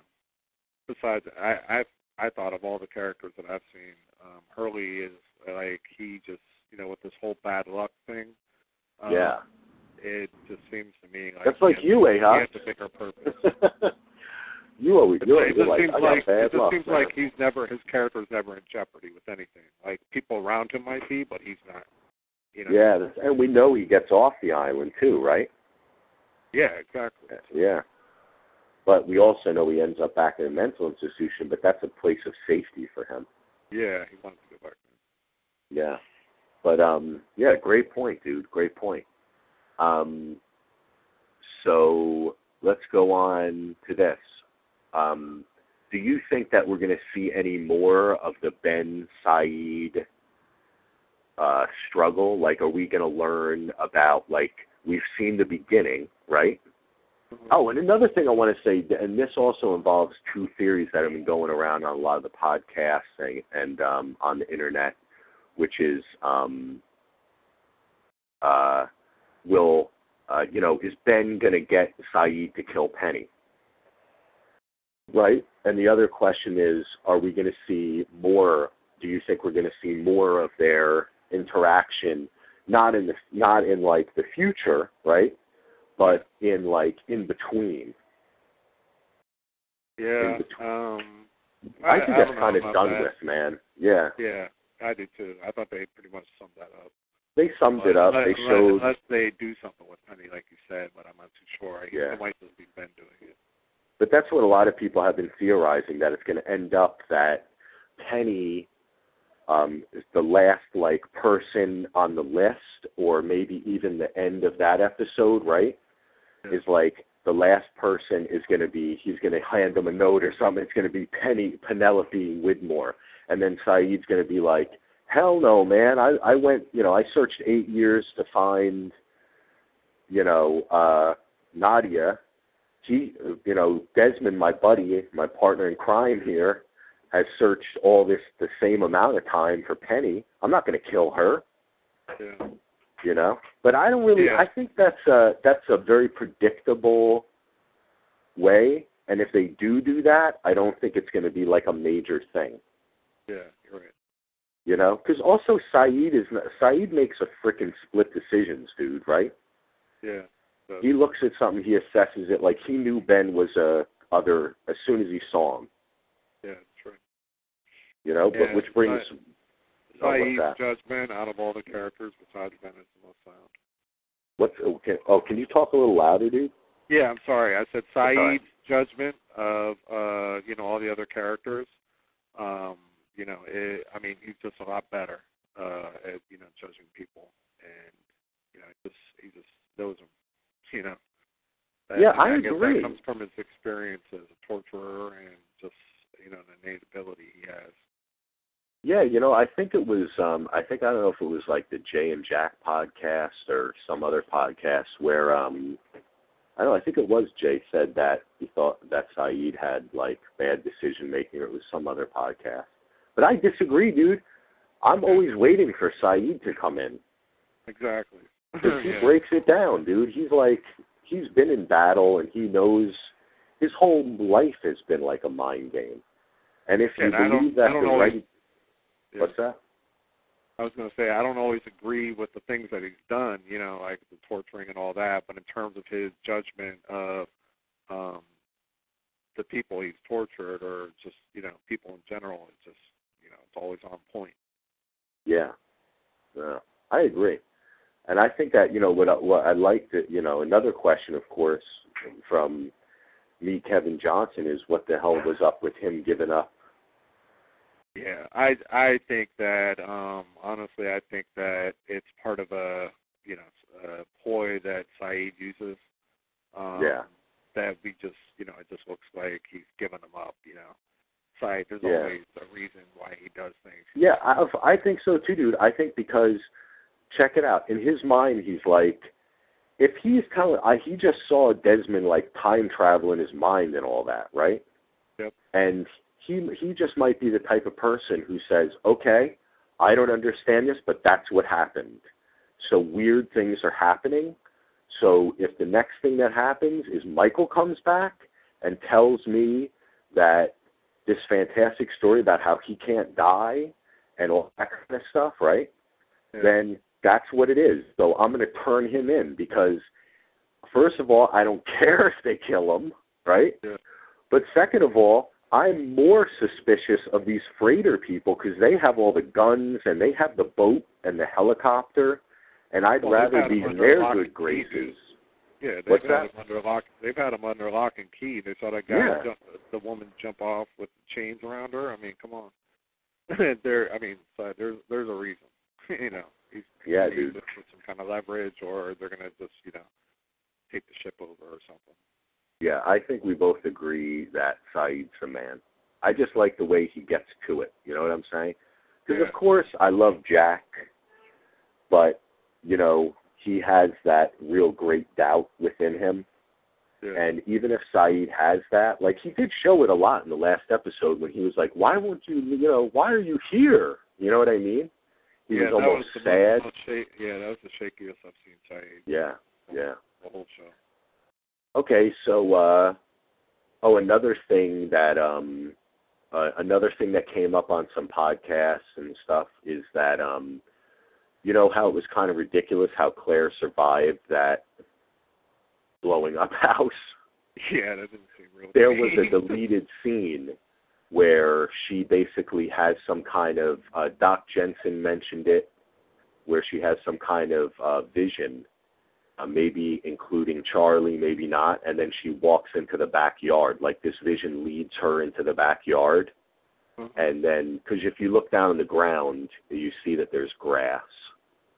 besides, I, I I thought of all the characters that I've seen, um, Hurley is Like, he just, you know, with this whole bad luck thing. Um, yeah. It just seems to me like... That's like you, eh, huh? He has a bigger purpose. You always do it. It just like, seems, like, it just seems like he's never, his character's never in jeopardy with anything. Like, people around him might be, but he's not. You know? Yeah, that's, and we know he gets off the island, too, right? Yeah, exactly. Yeah. But we also know he ends up back in a mental institution, but that's a place of safety for him. Yeah, he wants to go back. Yeah. But, um, yeah, great point, dude. Great point. Um, so let's go on to this. Um, do you think that we're going to see any more of the Ben Saeed uh, struggle? Like, are we going to learn about, like, we've seen the beginning, right? Mm-hmm. Oh, and another thing I want to say, and this also involves two theories that have been going around on a lot of the podcasts and, and um, on the internet, which is, um, uh, will, uh, you know, is Ben going to get Saeed to kill Penny? Right? And the other question is, are we going to see more, do you think we're going to see more of their interaction, not in the, not in like the future, right? But in like in between. Yeah. In between. Um, I, I think I that's kind of done that. with, man. Yeah. Yeah, I did too. I thought they pretty much summed that up. They summed but it up. Unless, they showed. Unless they do something with Penny, like you said, but I'm not too sure. I yeah. It might just be Ben doing it. But that's what a lot of people have been theorizing, that it's going to end up that Penny um, is the last, like, person on the list, or maybe even the end of that episode, right? Yeah. Is like the last person is going to be, he's going to hand him a note or something. It's going to be Penny, Penelope Widmore. And then Saeed's going to be like, hell no, man. I, I went, you know, I searched eight years to find, you know, uh, Nadia. He, you know, Desmond, my buddy, my partner in crime here, has searched all this the same amount of time for Penny. I'm not going to kill her, yeah. you know. But I don't really. Yeah. I think that's a that's a very predictable way. And if they do do that, I don't think it's going to be like a major thing. Yeah, you're right. You know, because also Saeed is not, Saeed makes a freaking split decisions, dude. Right? Yeah. He looks at something, he assesses it, like he knew Ben was a other as soon as he saw him. Yeah, that's right. You know, yeah, but which brings Saeed's judgment out of all the characters besides Ben is the most sound. What's okay? Oh, can you talk a little louder, dude? Yeah, I'm sorry. I said Saeed's judgment of uh, you know, all the other characters. Um, you know, it, I mean, he's just a lot better uh, at you know judging people, and you know, he just he just knows them. You know, that, yeah, I, I guess agree. That comes from his experience as a torturer and just, you know, the innate ability he has. Yeah, you know, I think it was, um, I think, I don't know if it was like the Jay and Jack podcast or some other podcast where, um, I don't know, I think it was Jay said that he thought that Saeed had, like, bad decision-making, or it was some other podcast. But I disagree, dude. I'm always waiting for Saeed to come in. Exactly. Because he yeah. breaks it down, dude. He's like, he's been in battle, and he knows his whole life has been like a mind game. And if you and believe that the always, right... Yeah. What's that? I was going to say, I don't always agree with the things that he's done, you know, like the torturing and all that, but in terms of his judgment of um, the people he's tortured, or just, you know, people in general, it's just, you know, it's always on point. Yeah. Yeah. I agree. And I think that, you know, what I, what I like to, you know, another question, of course, from me, Kevin Johnson, is what the hell was up with him giving up? Yeah, I, I think that, um, honestly, I think that it's part of a, you know, a ploy that Saeed uses. Um, yeah. That we just, you know, it just looks like he's giving them up, you know. Saeed, there's yeah. always a reason why he does things. Yeah, I, I think so, too, dude. I think because... Check it out. In his mind, he's like, if he's telling, I, he just saw Desmond like time travel in his mind and all that, right? Yep. And he he just might be the type of person who says, okay, I don't understand this, but that's what happened. So weird things are happening. So if the next thing that happens is Michael comes back and tells me that this fantastic story about how he can't die and all that kind of stuff, right? Yeah. Then that's what it is. So I'm going to turn him in because, first of all, I don't care if they kill him, right? Yeah. But second of all, I'm more suspicious of these freighter people because they have all the guns and they have the boat and the helicopter, and I'd well, rather be in their good graces. Yeah, they've had, under lock, they've had them under lock and key. They saw that guy, yeah. jump, the woman jump off with the chains around her. I mean, come on. there, I mean, so there's there's a reason. you know, he's yeah, dude. With some kind of leverage, or they're gonna just you know take the ship over or something. Yeah, I think we both agree that Saeed's a man. I just like the way he gets to it. You know what I'm saying? Because, yeah. of course, I love Jack, but, you know, he has that real great doubt within him. Yeah. And even if Saeed has that, like, he did show it a lot in the last episode when he was like, why won't you, you know, why are you here? You know what I mean? He yeah, was almost was sad. Most, most sh- yeah, that was the shakiest I've seen Saeed. Yeah, the whole, yeah. The whole show. Okay, so uh, oh, another thing that um, uh, another thing that came up on some podcasts and stuff is that um, you know how it was kind of ridiculous how Claire survived that blowing up house. Yeah, that didn't seem real. There was a deleted scene where she basically has some kind of uh, Doc Jensen mentioned it, where she has some kind of uh, vision. Uh, maybe including Charlie, maybe not, and then she walks into the backyard. Like, this vision leads her into the backyard. Mm-hmm. And then, because if you look down on the ground, you see that there's grass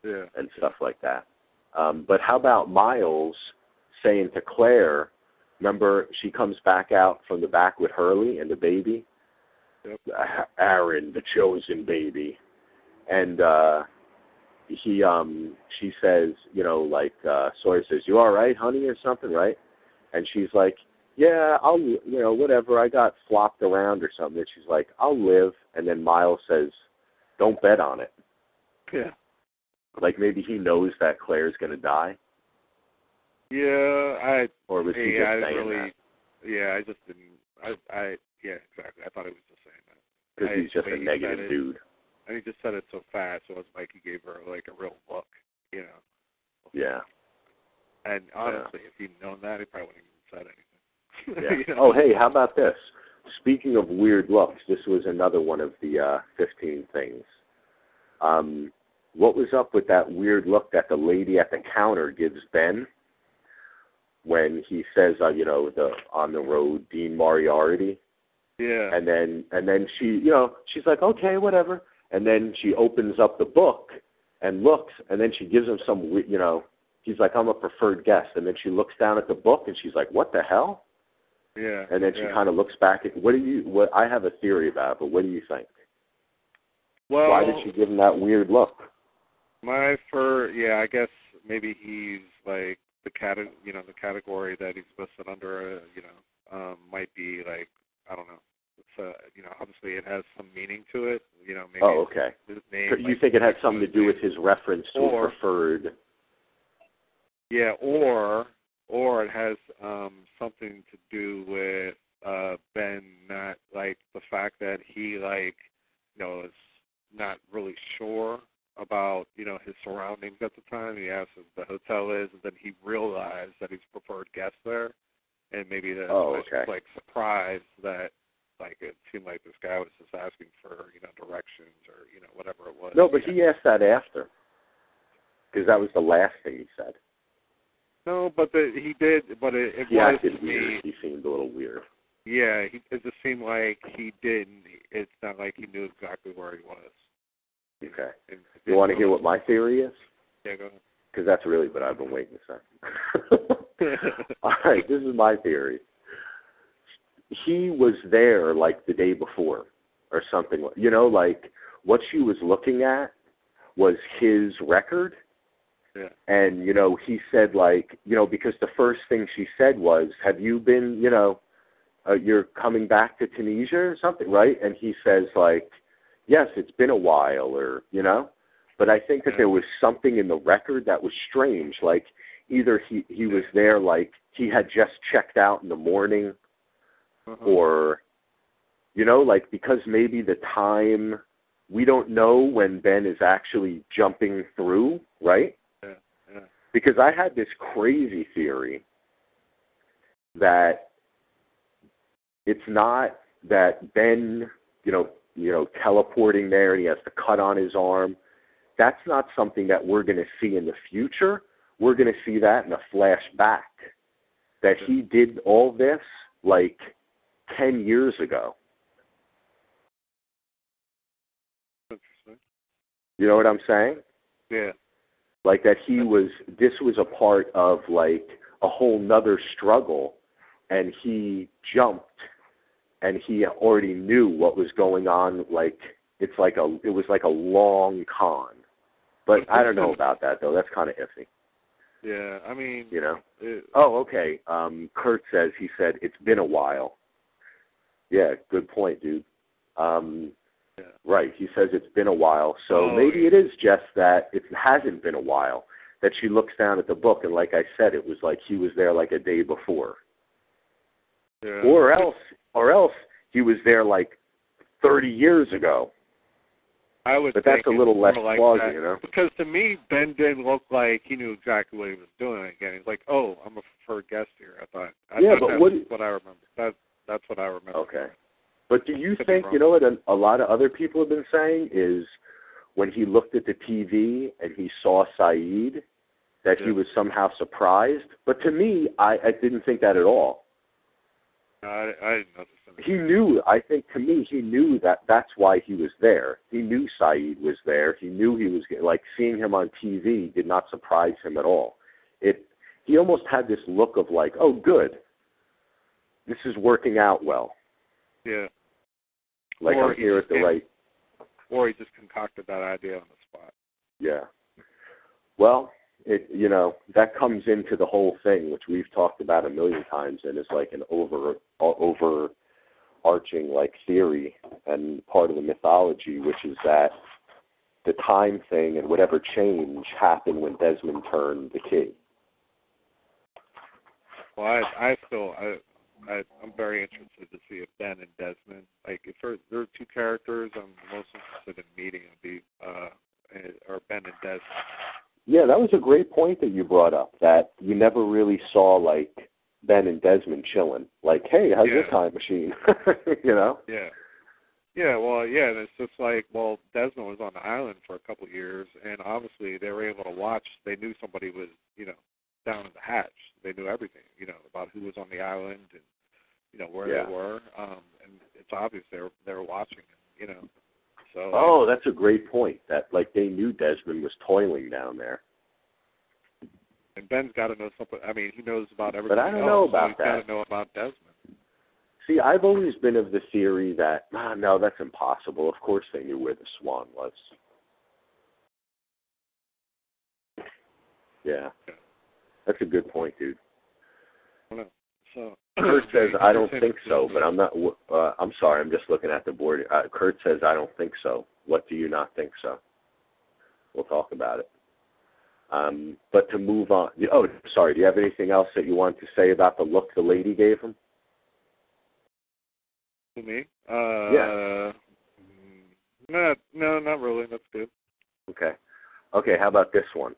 yeah. and stuff like that. Um, but how about Miles saying to Claire, remember, she comes back out from the back with Hurley and the baby? Yep. Aaron, the chosen baby. And, uh... He, um, she says, you know, like uh, Sawyer says, "You all right, honey?" or something, right? And she's like, "Yeah, I'll, you know, whatever. I got flopped around or something." And she's like, "I'll live." And then Miles says, "Don't bet on it." Yeah. Like maybe he knows that Claire's gonna die. Yeah, I. Or was yeah, he just I saying really, that? Yeah, I just didn't. I, I, yeah, exactly. I thought he was just saying that because he's just a negative dude. And he just said it so fast, so it was like he gave her, like, a real look, you know. Yeah. And honestly, yeah. if he'd known that, he probably wouldn't have even said anything. Yeah. you know? Oh, hey, how about this? Speaking of weird looks, this was another one of the uh, fifteen things. Um, what was up with that weird look that the lady at the counter gives Ben when he says, uh, you know, the on the road, Dean Moriarty? Yeah. And then, and then she, you know, she's like, okay, whatever. And then she opens up the book and looks, and then she gives him some, you know, he's like, I'm a preferred guest. And then she looks down at the book, and she's like, what the hell? Yeah. And then she yeah. kind of looks back at, what do you, what, I have a theory about it, but what do you think? Well, why did she give him that weird look? My fur, yeah, I guess maybe he's like the cat, you know, the category that he's listed under, uh, you know, um, might be like, I don't know. Uh, you know, obviously it has some meaning to it. You know, maybe oh, okay. His name, you like, think it had something to do with his reference to or, preferred? Yeah, or or it has um, something to do with uh, Ben not like the fact that he like you know is not really sure about you know his surroundings at the time. He asks what the hotel is, and then he realized that he's preferred guest there, and maybe that's oh, okay. like surprised that. Like it seemed like this guy was just asking for, you know, directions or, you know, whatever it was. No, but yeah. he asked that after because that was the last thing he said. No, but the, he did, but it, it he was acted he, weird. He seemed a little weird. Yeah, he, it just seemed like he didn't. It's not like he knew exactly where he was. Okay. It, it you want to hear what my theory is? Yeah, go ahead. Because that's really what I've been waiting a second. All right, this is my theory. He was there, like, the day before or something. You know, like, what she was looking at was his record. Yeah. And, you know, he said, like, you know, because the first thing she said was, have you been, you know, uh, you're coming back to Tunisia or something, right? And he says, like, yes, it's been a while or, you know. But I think that yeah. there was something in the record that was strange. Like, either he, he was there, like, he had just checked out in the morning. Uh-huh. Or, you know, like, because maybe the time we don't know when Ben is actually jumping through, right? Yeah, yeah. Because I had this crazy theory that it's not that Ben, you know, you know, teleporting there and he has the cut on his arm. That's not something that we're going to see in the future. We're going to see that in a flashback, that he did all this like ten years ago. You know what I'm saying? Yeah. Like that he was, this was a part of like a whole nother struggle, and he jumped and he already knew what was going on. Like it's like a, it was like a long con, but I don't know about that though. That's kind of iffy. Yeah. I mean, you know, it, oh, okay. Um, Kurt says, he said, it's been a while. Yeah. Good point, dude. Um, Yeah. Right, he says it's been a while, so oh, maybe yeah. it is just that it hasn't been a while, that she looks down at the book, and like I said, it was like he was there like a day before. Yeah. Or else or else he was there like thirty years ago. I was But that's a little less like plausible, that. You know? Because to me, Ben didn't look like he knew exactly what he was doing. Again, he's like, oh, I'm a preferred guest here, I thought. I yeah, thought but that what, was what I remember. That, that's what I remember. Okay. But do you think, you know what a, a lot of other people have been saying is when he looked at the T V and he saw Saeed, that yeah. he was somehow surprised? But to me, I, I didn't think that at all. No, I, I didn't notice that. He knew, I think to me, he knew that that's why he was there. He knew Saeed was there. He knew he was, like seeing him on T V did not surprise him at all. It, he almost had this look of like, oh, good. This is working out well. Yeah. Like or I'm he here at the did, right. Or he just concocted that idea on the spot. Yeah. Well, it you know, that comes into the whole thing, which we've talked about a million times, and it's like an over overarching like theory and part of the mythology, which is that the time thing and whatever change happened when Desmond turned the key. Well, I, I still. I, I, I'm very interested to see if Ben and Desmond, like if there, there are two characters I'm most interested in meeting would be uh, or Ben and Desmond. Yeah, that was a great point that you brought up, that you never really saw like Ben and Desmond chilling. Like, hey, how's yeah. your time machine? You know? Yeah. Yeah, well, yeah, and it's just like, well, Desmond was on the island for a couple of years, and obviously they were able to watch. They knew somebody was, you know, down in the hatch. They knew everything, you know, about who was on the island and, you know, where yeah. they were. Um, and it's obvious they were, they were watching it, you know. So. Oh, that's a great point, that, like, they knew Desmond was toiling down there. And Ben's got to know something. I mean, he knows about everything. But I don't else, know about so that. He's got to know about Desmond. See, I've always been of the theory that, ah, no, that's impossible. Of course they knew where the swan was. Yeah. yeah. That's a good point, dude. So, Kurt says, I don't think so, but I'm not, uh, I'm sorry, I'm just looking at the board. Uh, Kurt says, I don't think so. What do you not think so? We'll talk about it. Um, but to move on, oh, sorry, do you have anything else that you wanted to say about the look the lady gave him? To me? Uh, yeah. Not, no, not really. That's good. Okay. Okay, how about this one?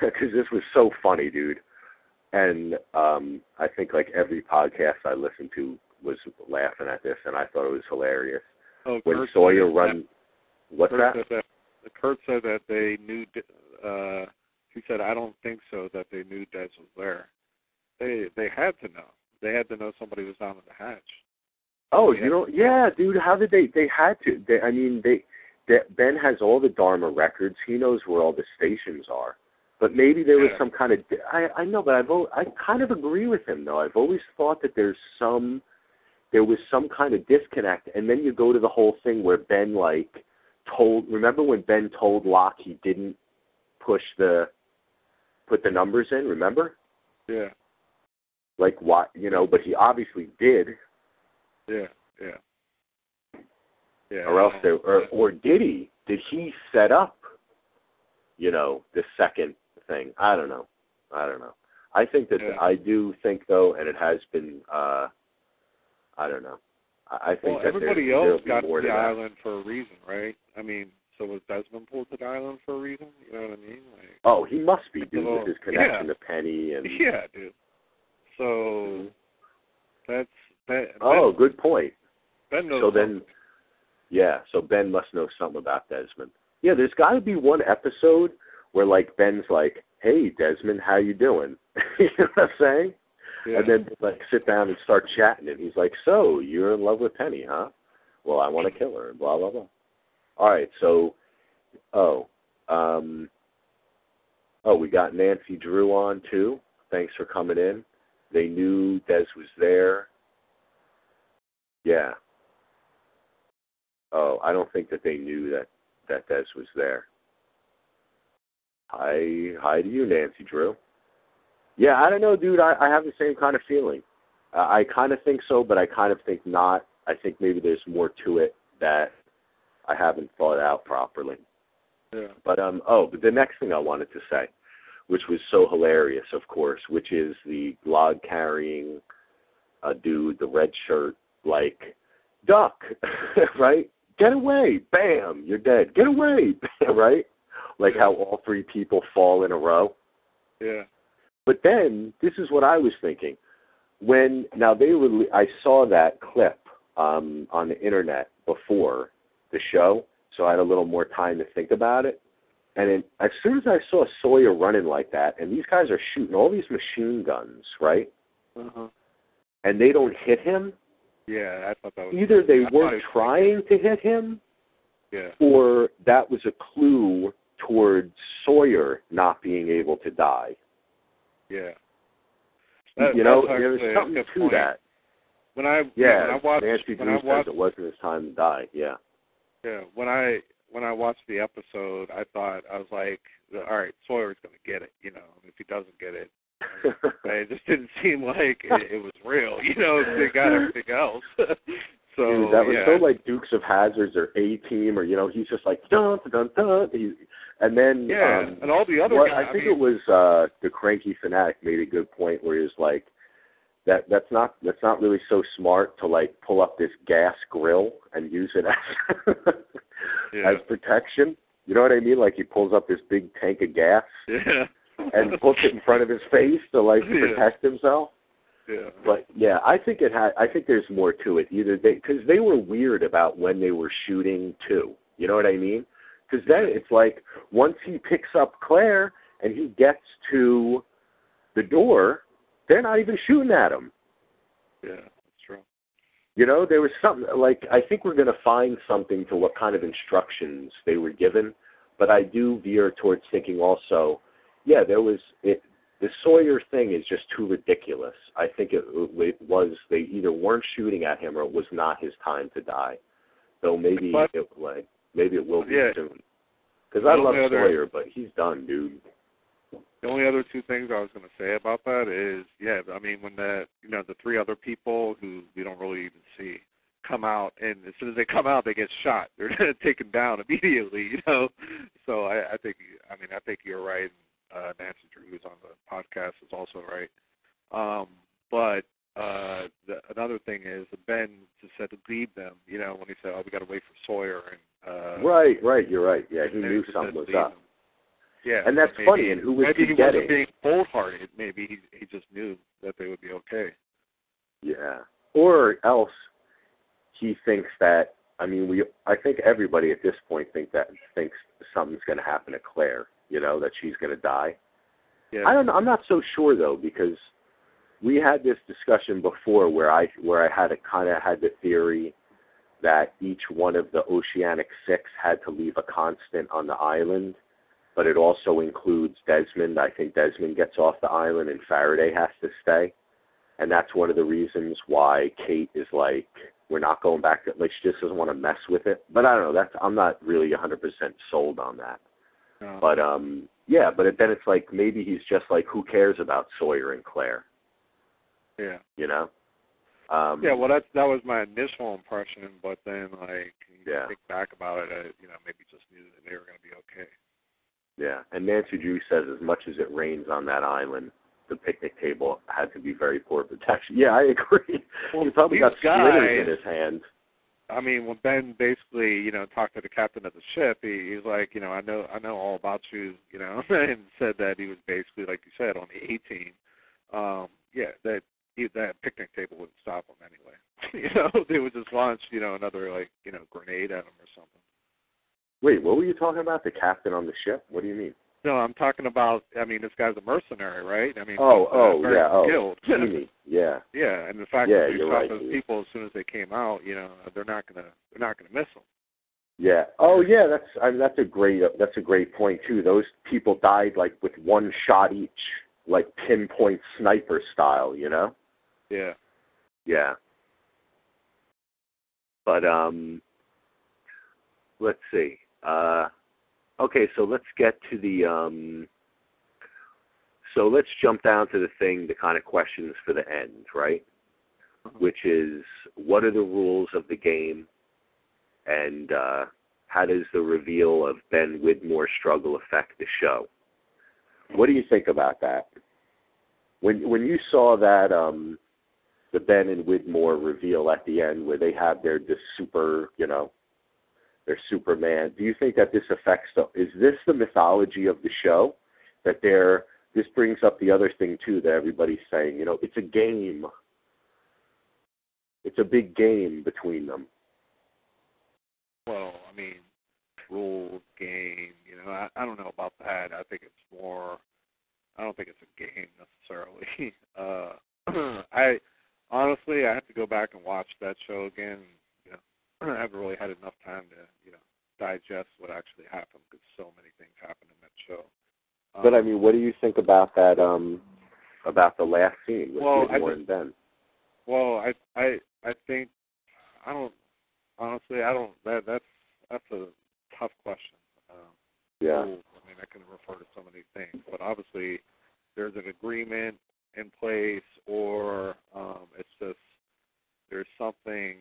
Because this was so funny, dude. And um, I think like every podcast I listened to was laughing at this, and I thought it was hilarious. Oh, when Kurt Sawyer run, that, what's Kurt that? that? Kurt said that they knew. Uh, he said, "I don't think so." That they knew Des was there. They they had to know. They had to know somebody was down in the hatch. Oh, they you know, yeah, dude. How did they? They had to. They, I mean, they. Ben has all the Dharma records. He knows where all the stations are. But maybe there was some kind of... I, I know, but I've always, I kind of agree with him, though. I've always thought that there's some... There was some kind of disconnect. And then you go to the whole thing where Ben, like, told... Remember when Ben told Locke he didn't push the... Put the numbers in, remember? Yeah. Like, what, you know, but he obviously did. Yeah, yeah. Yeah, or else, they, or, or did he? Did he set up, you know, the second thing? I don't know. I don't know. I think that yeah. I do think though, and it has been. Uh, I don't know. I think well, that everybody else got to the island for a reason, right? I mean, so was Desmond pulled to the island for a reason? You know what I mean? Like, oh, he must be due to his connection yeah. to Penny and yeah, dude. So mm-hmm. that's that. Oh, Ben, good point. Ben knows. So something. then, yeah. So Ben must know something about Desmond. Yeah, there's got to be one episode where like Ben's like, "Hey, Desmond, how you doing?" You know what I'm saying? Yeah. And then like sit down and start chatting, and he's like, "So you're in love with Penny, huh? Well, I want to kill her," and blah blah blah. All right, so oh, um, oh, we got Nancy Drew on too. Thanks for coming in. They knew Des was there. Yeah. Oh, I don't think that they knew that that Des was there. Hi, hi to you, Nancy Drew. Yeah, I don't know, dude. I, I have the same kind of feeling. Uh, I kind of think so, but I kind of think not. I think maybe there's more to it that I haven't thought out properly. Yeah. But um, oh, but the next thing I wanted to say, which was so hilarious, of course, which is the log carrying uh, dude, the red shirt, like duck, right? Get away! Bam! You're dead. Get away! Right? Like yeah. how all three people fall in a row. Yeah. But then, this is what I was thinking. When, now they were, I saw that clip um, on the internet before the show, so I had a little more time to think about it. And then, as soon as I saw Sawyer running like that, and these guys are shooting all these machine guns, right? Uh-huh. And they don't hit him. Yeah, I thought that was... Either they I weren't trying to hit him, yeah. or that was a clue towards Sawyer not being able to die. Yeah, that, you know, there's saying. something to point. that. When I yeah, when I watched, Nancy when Drew I watched, says it wasn't his time to die. Yeah, yeah. When I when I watched the episode, I thought I was like, all right, Sawyer's gonna get it. You know, if he doesn't get it, it just didn't seem like it, it was real. You know, they got everything else. So dude, that was yeah. so like Dukes of Hazzards or A-Team, or you know, he's just like dun dun dun. He, and then yeah, um, and all the other what, guys, I think I mean, it was uh, the Cranky Fanatic made a good point where he was like, that that's not that's not really so smart to like pull up this gas grill and use it as yeah. as protection. You know what I mean? Like he pulls up this big tank of gas yeah. and puts it in front of his face to like protect yeah. himself. Yeah. But yeah, I think it had. I think there's more to it. Either they, because they were weird about when they were shooting too. You know what I mean? Because then it's like once he picks up Claire and he gets to the door, they're not even shooting at him. Yeah, that's true. You know, there was something like I think we're going to find something to what kind of instructions they were given, but I do veer towards thinking also, yeah, there was it. The Sawyer thing is just too ridiculous. I think it, it was they either weren't shooting at him or it was not his time to die. Though maybe but, it like maybe it will be yeah. soon. Because I love other, Sawyer, but he's done, dude. The only other two things I was going to say about that is, yeah, I mean when the you know the three other people who we don't really even see come out, and as soon as they come out, they get shot. They're taken down immediately, you know. So I, I think I mean I think you're right. Uh, Nancy Drew, who's on the podcast, is also right. Um, but uh, the, another thing is Ben just said to leave them, you know, when he said, oh, we got to wait for Sawyer. And, uh, right, right, you're right. Yeah, he knew something was up. Him. Yeah, and that's maybe, funny, and who was he, he getting? Maybe he wasn't being cold-hearted. Maybe he, he just knew that they would be okay. Yeah, or else he thinks that, I mean, we. I think everybody at this point think that thinks something's going to happen to Claire. You know, that she's going to die. Yeah. I don't know. I'm not so sure, though, because we had this discussion before where I where I had a kind of had the theory that each one of the Oceanic Six had to leave a constant on the island, but it also includes Desmond. I think Desmond gets off the island and Faraday has to stay, and that's one of the reasons why Kate is like, we're not going back to, like, she just doesn't want to mess with it. But I don't know. That's I'm not really one hundred percent sold on that. No. But, um, yeah, but then it's like maybe he's just like, who cares about Sawyer and Claire? Yeah. You know? Um, yeah, well, that's, that was my initial impression, but then, like, you yeah. think back about it, I, you know, maybe just knew that they were going to be okay. Yeah, and Nancy Drew says as much as it rains on that island, the picnic table had to be very poor protection. Yeah, I agree. Well, he probably got splinters in his hand. I mean, when Ben basically, you know, talked to the captain of the ship, he, he was like, you know, I know I know all about you, you know, and said that he was basically, like you said, on eighteen. Um, yeah, that he, that picnic table wouldn't stop him anyway. You know, they would just launch, you know, another, like, you know, grenade at him or something. Wait, what were you talking about? The captain on the ship? What do you mean? No, I'm talking about, I mean, this guy's a mercenary, right? I mean, oh, oh, yeah, oh, Jimmy, yeah, yeah, and the fact yeah, that you shot right, those yeah. people as soon as they came out, you know, they're not gonna, they're not gonna miss them. Yeah. Oh, yeah. That's, I mean, that's a great, that's a great point too. Those people died like with one shot each, like pinpoint sniper style, you know. Yeah. Yeah. But um, let's see. Uh. Okay, so let's get to the, um, so let's jump down to the thing, the kind of questions for the end, right? Which is, what are the rules of the game, and uh, how does the reveal of Ben Widmore's struggle affect the show? What do you think about that? When when you saw that, um, the Ben and Widmore reveal at the end where they have their this super, you know, they're Superman. Do you think that this affects the, is this the mythology of the show? That they're, this brings up the other thing, too, that everybody's saying, you know, it's a game. It's a big game between them. Well, I mean, rules, game, you know, I, I don't know about that. I think it's more, I don't think it's a game necessarily. Uh, I, honestly, I have to go back and watch that show again. I haven't really had enough time to, you know, digest what actually happened because so many things happened in that show. Um, but I mean, what do you think about that? Um, about the last scene with well, Widmore and Ben. Well, I, I, I think I don't. Honestly, I don't. That that's that's a tough question. Um, yeah. I mean, I can refer to so many things, but obviously, there's an agreement in place, or um, it's just there's something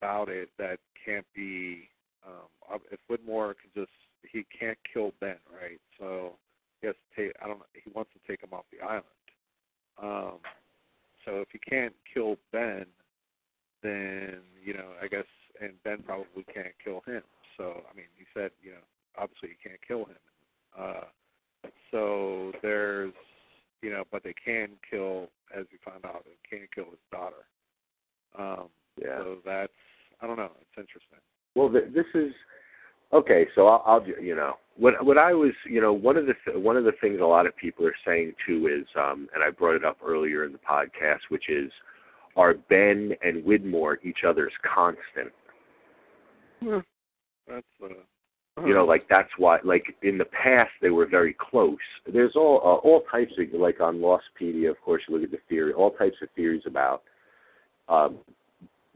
about it that can't be, um, if Widmore could just, he can't kill Ben, right? So he has to take, I don't know, he wants to take him off the island. Um, so if he can't kill Ben, then, you know, I guess, and Ben probably can't kill him. So, I mean, he said, you know, obviously you can't kill him. Uh, so there's, you know, but they can kill, as you found out, they can kill his daughter. Um, Yeah. So that's, I don't know, it's interesting. Well, this is, okay, so I'll, I'll you know, what what I was, you know, one of the th- one of the things a lot of people are saying, too, is, um, and I brought it up earlier in the podcast, which is, are Ben and Widmore each other's constant? Yeah. That's, uh, you know, like, that's why, like, in the past, they were very close. There's all, uh, all types of, like, on Lostpedia, of course, you look at the theory, all types of theories about, um,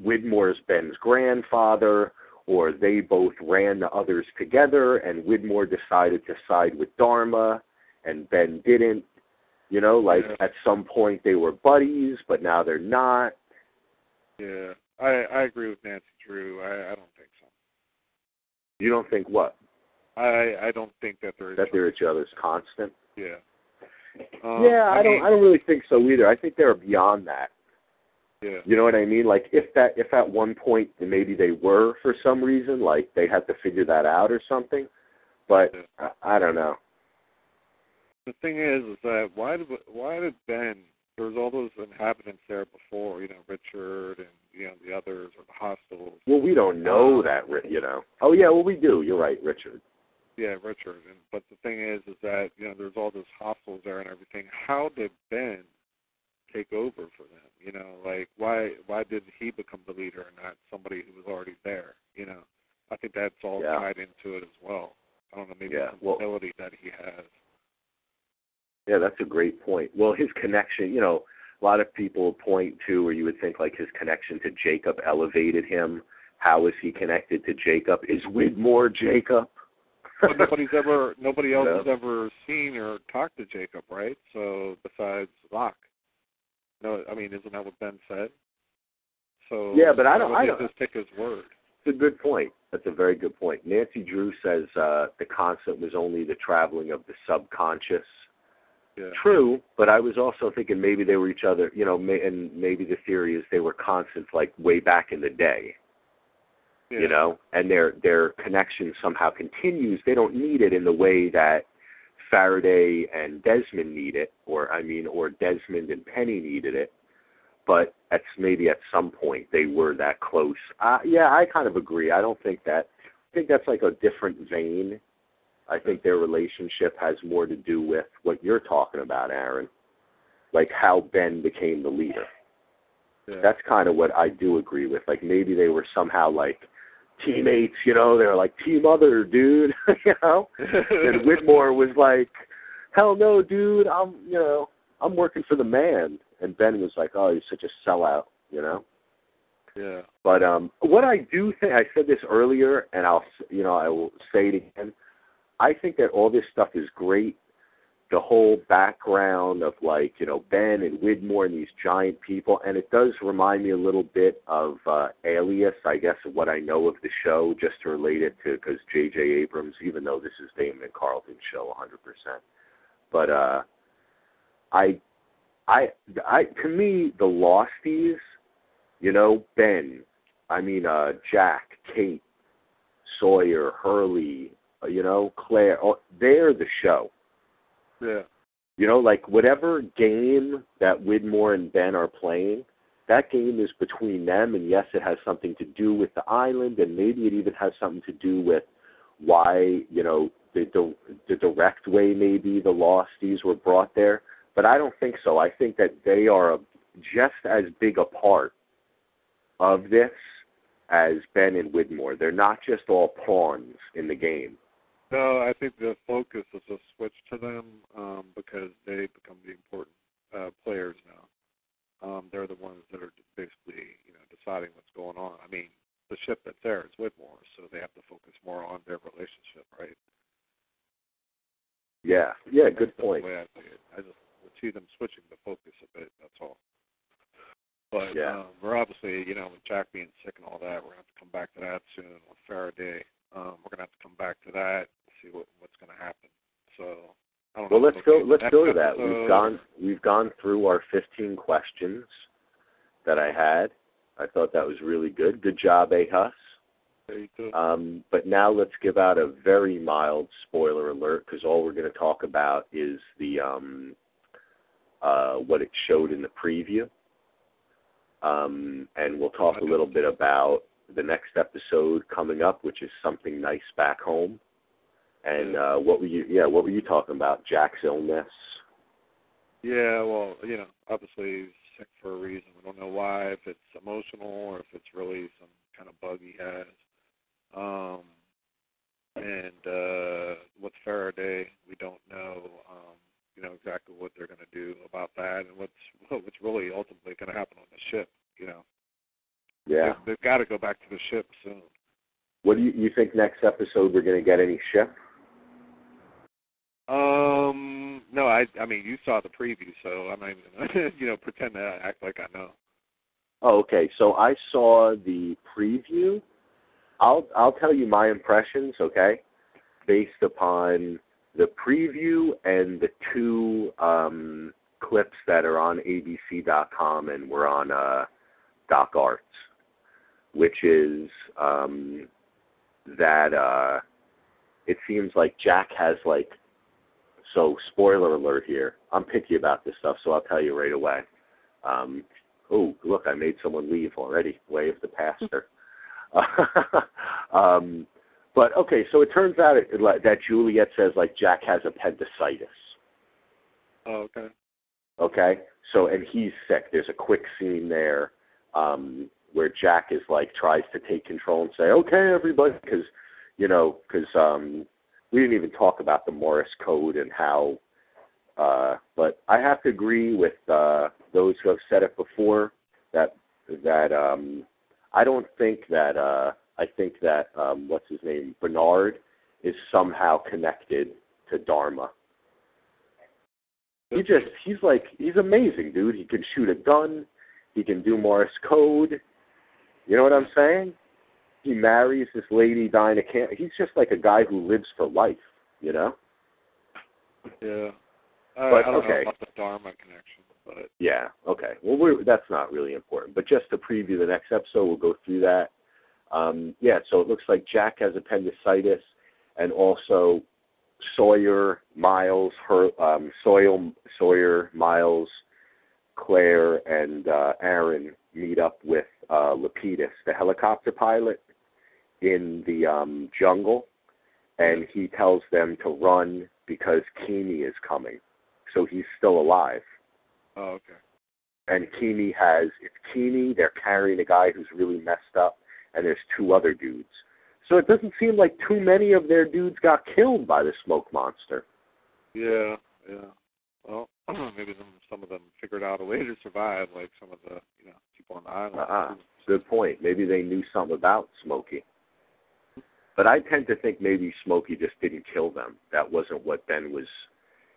Widmore is Ben's grandfather, or they both ran the others together, and Widmore decided to side with Dharma, and Ben didn't. You know, like, yeah. At some point they were buddies, but now they're not. Yeah, I, I agree with Nancy Drew. I, I don't think so. You don't think what? I I don't think that they're that they're each other's constant. Yeah. Um, yeah, I, I mean, don't I don't really think so either. I think they're beyond that. Yeah. You know what I mean? Like, if that, if at one point maybe they were for some reason, like they had to figure that out or something, but yeah. I, I don't know. The thing is, is that why did why did Ben? There was all those inhabitants there before, you know, Richard and you know the others or the hostiles. Well, we don't know that, you know. Oh yeah, well we do. You're right, Richard. Yeah, Richard. And but the thing is, is that you know there's all those hostiles there and everything. How did Ben take over for them, you know, like why why did he become the leader and not somebody who was already there, you know? I think that's all yeah. tied into it as well. I don't know, maybe yeah. the ability well, that he has. Yeah, that's a great point. Well, his connection, you know, a lot of people point to, or you would think like his connection to Jacob elevated him. How is he connected to Jacob? Is Widmore Jacob? But nobody's ever, nobody else no. has ever seen or talked to Jacob, right? So besides Locke. No, I mean, isn't that what Ben said? So yeah, but I don't. I don't just take his word. It's a good point. That's a very good point. Nancy Drew says uh, the constant was only the traveling of the subconscious. Yeah. True, but I was also thinking maybe they were each other, you know, may, and maybe the theory is they were constant, like, way back in the day, yeah. you know, and their their connection somehow continues. They don't need it in the way that Faraday and Desmond need it, or, I mean, or Desmond and Penny needed it, but that's maybe at some point they were that close. Uh, yeah, I kind of agree. I don't think that, I think that's like a different vein. I think their relationship has more to do with what you're talking about, Aaron, like how Ben became the leader. Yeah. That's kind of what I do agree with. Like maybe they were somehow like teammates, you know, they were like team other, dude, you know, and Widmore was like, hell no, dude, I'm, you know, I'm working for the man. And Ben was like, oh, he's such a sellout, you know? Yeah. But um, what I do think, I said this earlier, and I'll, you know, I will say it again. I think that all this stuff is great. The whole background of, like, you know, Ben and Widmore and these giant people. And it does remind me a little bit of uh, Alias, I guess, of what I know of the show, just to relate it to, because J J. Abrams, even though this is Damon and Carlton's show one hundred percent. But uh, I, I, I, to me, the Losties, you know, Ben, I mean, uh, Jack, Kate, Sawyer, Hurley, you know, Claire, they're the show. Yeah. You know, like whatever game that Widmore and Ben are playing, that game is between them, and yes, it has something to do with the island, and maybe it even has something to do with why, you know, the, the, the direct way maybe the Losties were brought there, but I don't think so. I think that they are a, just as big a part of this as Ben and Widmore. They're not just all pawns in the game. No, I think the focus is a switch to them um, because they become the important uh, players now. Um, they're the ones that are basically, you know, deciding what's going on. I mean, the ship that's there is Widmore, so they have to focus more on their relationship, right? Yeah, yeah, that's good point. The way I see it. I just see them switching the focus a bit, that's all. But yeah. um, we're obviously, you know, with Jack being sick and all that, we're going to have to come back to that soon. With Faraday, um, we're going to have to come back to that and see what, what's going to happen. So, I don't well, know. Well, let's go. Let's go to that. Episode. We've gone. We've gone through our fifteen questions that I had. I thought that was really good. Good job, A. Huss. There you go. Um, but now let's give out a very mild spoiler alert, because all we're going to talk about is the um, uh, what it showed in the preview. Um, and we'll talk a little bit about the next episode coming up, which is Something Nice Back Home. And uh, what were you? Yeah, what were you talking about? Jack's illness. Yeah, well, you know, obviously he's sick for a reason. We don't know why. If it's emotional or if it's really some kind of bug he has. Um, and uh, with Faraday, we don't know. Um, You know exactly what they're going to do about that, and what's what's really ultimately going to happen on the ship. You know, yeah, they've, they've got to go back to the ship soon. What do you, you think next episode we're going to get any ship? Um, no, I I mean you saw the preview, so I'm not even gonna, you know, pretend to act like I know. Oh, okay. So I saw the preview. I'll I'll tell you my impressions, okay, based upon the preview and the two um, clips that are on A B C dot com and were on uh, Doc Artz, which is um, that uh, it seems like Jack has, like, so spoiler alert here. I'm picky about this stuff, so I'll tell you right away. Um, oh, look, I made someone leave already. Way of the pastor. um But, okay, so it turns out it, it, that Juliet says, like, Jack has appendicitis. Oh, okay. Okay? So, and he's sick. There's a quick scene there um, where Jack is, like, tries to take control and say, okay, everybody, because, you know, because um, we didn't even talk about the Morse code and how, uh, but I have to agree with uh, those who have said it before that, that um, I don't think that, uh, I think that, um, what's his name, Bernard, is somehow connected to Dharma. He just, he's like, he's amazing, dude. He can shoot a gun. He can do Morse code. You know what I'm saying? He marries this lady, Dinah Camp. He's just like a guy who lives for life, you know? Yeah. Uh, but, I don't okay. know about the Dharma connection. But. Yeah, okay. Well, we're, that's not really important. But just to preview the next episode, we'll go through that. Um, yeah, so it looks like Jack has appendicitis, and also Sawyer, Miles, her, um, Sawyer, Sawyer, Miles, Claire, and uh, Aaron meet up with uh, Lapidus, the helicopter pilot, in the um, jungle, and he tells them to run because Keeney is coming. So he's still alive. Oh, okay. And Keeney has, it's Keeney, they're carrying a guy who's really messed up, and there's two other dudes. So it doesn't seem like too many of their dudes got killed by the smoke monster. Yeah, yeah. Well, maybe some, some of them figured out a way to survive, like some of the you know people on the island. Uh-uh. Good point. Maybe they knew something about Smokey. But I tend to think maybe Smokey just didn't kill them. That wasn't what Ben was...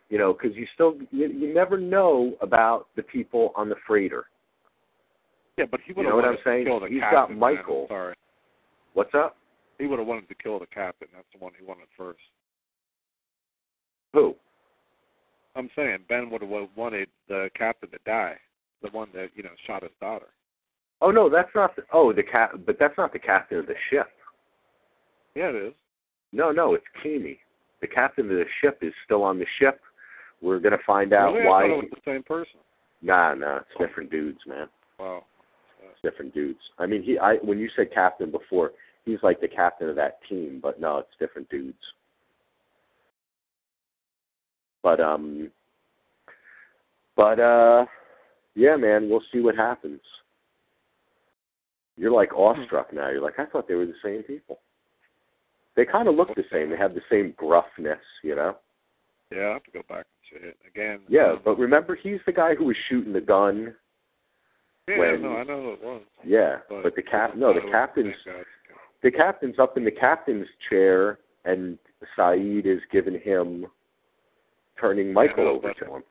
You know, because you still, you, you never know about the people on the freighter. Yeah, but he would have you know wanted to kill the He's captain. He's got Michael. Sorry. What's up? He would have wanted to kill the captain. That's the one he wanted first. Who? I'm saying Ben would have wanted the captain to die, the one that, you know, shot his daughter. Oh, no, that's not, the, oh, the cap, but that's not the captain of the ship. Yeah, it is. No, no, it's Keeney. The captain of the ship is still on the ship. We're going to find out really? why... I thought it was the same person. Nah, nah, it's different dudes, man. Wow. It's different dudes. I mean, he. I when you said captain before, he's like the captain of that team, but no, it's different dudes. But, um... But, uh... yeah, man, we'll see what happens. You're, like, awestruck now. You're like, I thought they were the same people. They kind of look the same. They have the same gruffness, you know? Yeah, I have to go back and see it again. Yeah, but remember, he's the guy who was shooting the gun. Yeah, when, no, I know who it was. Yeah, but, but the cap, no, the captain's, the captain's up in the captain's chair, and Saeed is giving him, turning Michael yeah, no, over but, to him.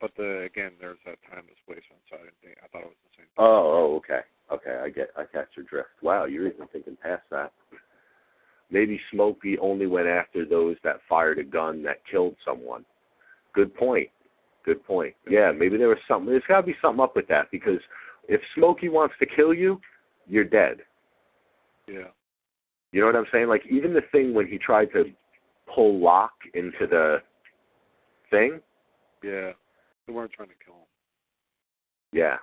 But the, again, there's that time displacement, so I didn't think I thought it was the same. Oh, oh, okay, okay, I get, I catch your drift. Wow, you're even thinking past that. Maybe Smokey only went after those that fired a gun that killed someone. Good point. Good point. Yeah, maybe there was something. There's got to be something up with that, because if Smokey wants to kill you, you're dead. Yeah. You know what I'm saying? Like, even the thing when he tried to pull Locke into the thing. Yeah. They weren't trying to kill him. Yeah.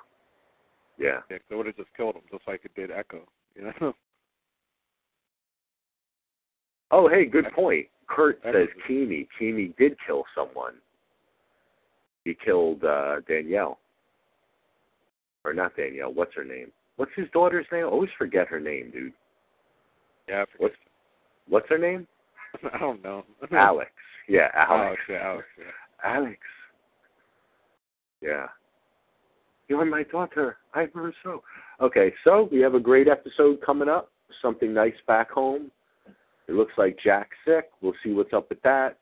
Yeah. yeah they would have just killed him, just like it did Echo. You know? Oh, hey, good point. Kurt says Keeney. Keeney did kill someone. He killed uh, Danielle. Or not Danielle. What's her name? What's his daughter's name? I always forget her name, dude. Yeah, I forget. What's, what's her name? I don't know. Alex. Yeah, Alex. Alex, yeah, Alex. Yeah. Alex. Yeah. You're my daughter. I'm Rousseau. Okay, so we have a great episode coming up. Something nice back home. It looks like Jack's sick. We'll see what's up with that.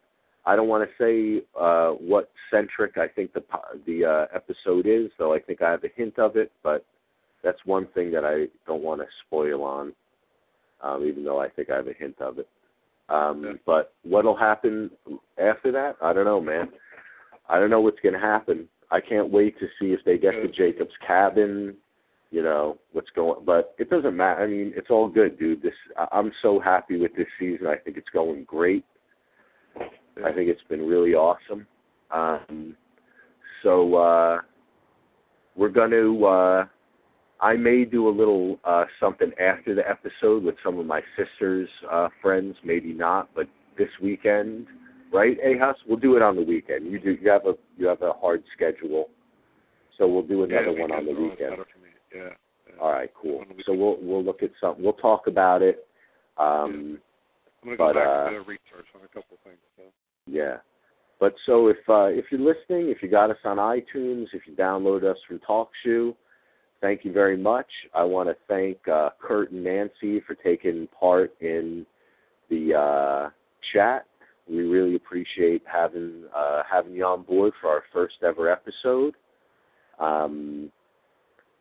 I don't want to say uh, what centric I think the the uh, episode is, though I think I have a hint of it, but that's one thing that I don't want to spoil on, um, even though I think I have a hint of it. Um, yeah. But what'll happen after that? I don't know, man. I don't know what's going to happen. I can't wait to see if they get to Jacob's cabin. You know, what's going, but it doesn't matter. I mean, it's all good, dude. This, I'm so happy with this season. I think it's going great. Yeah. I think it's been really awesome. Um, so uh, we're going to, uh, I may do a little uh, something after the episode with some of my sister's uh, friends, maybe not, but this weekend, right, Ahas? We'll do it on the weekend. You do. You have a, you have a hard schedule, so we'll do another yeah, one on the weekend. Yeah, yeah. All right, cool. So we'll we'll look at something. We'll talk about it. Um, yeah. I'm gonna but, go back uh, and do a research on a couple of things. So. Yeah, but so if uh, if you're listening, if you got us on iTunes, if you download us from TalkShoe, thank you very much. I want to thank uh, Kurt and Nancy for taking part in the uh, chat. We really appreciate having uh, having you on board for our first ever episode. Um.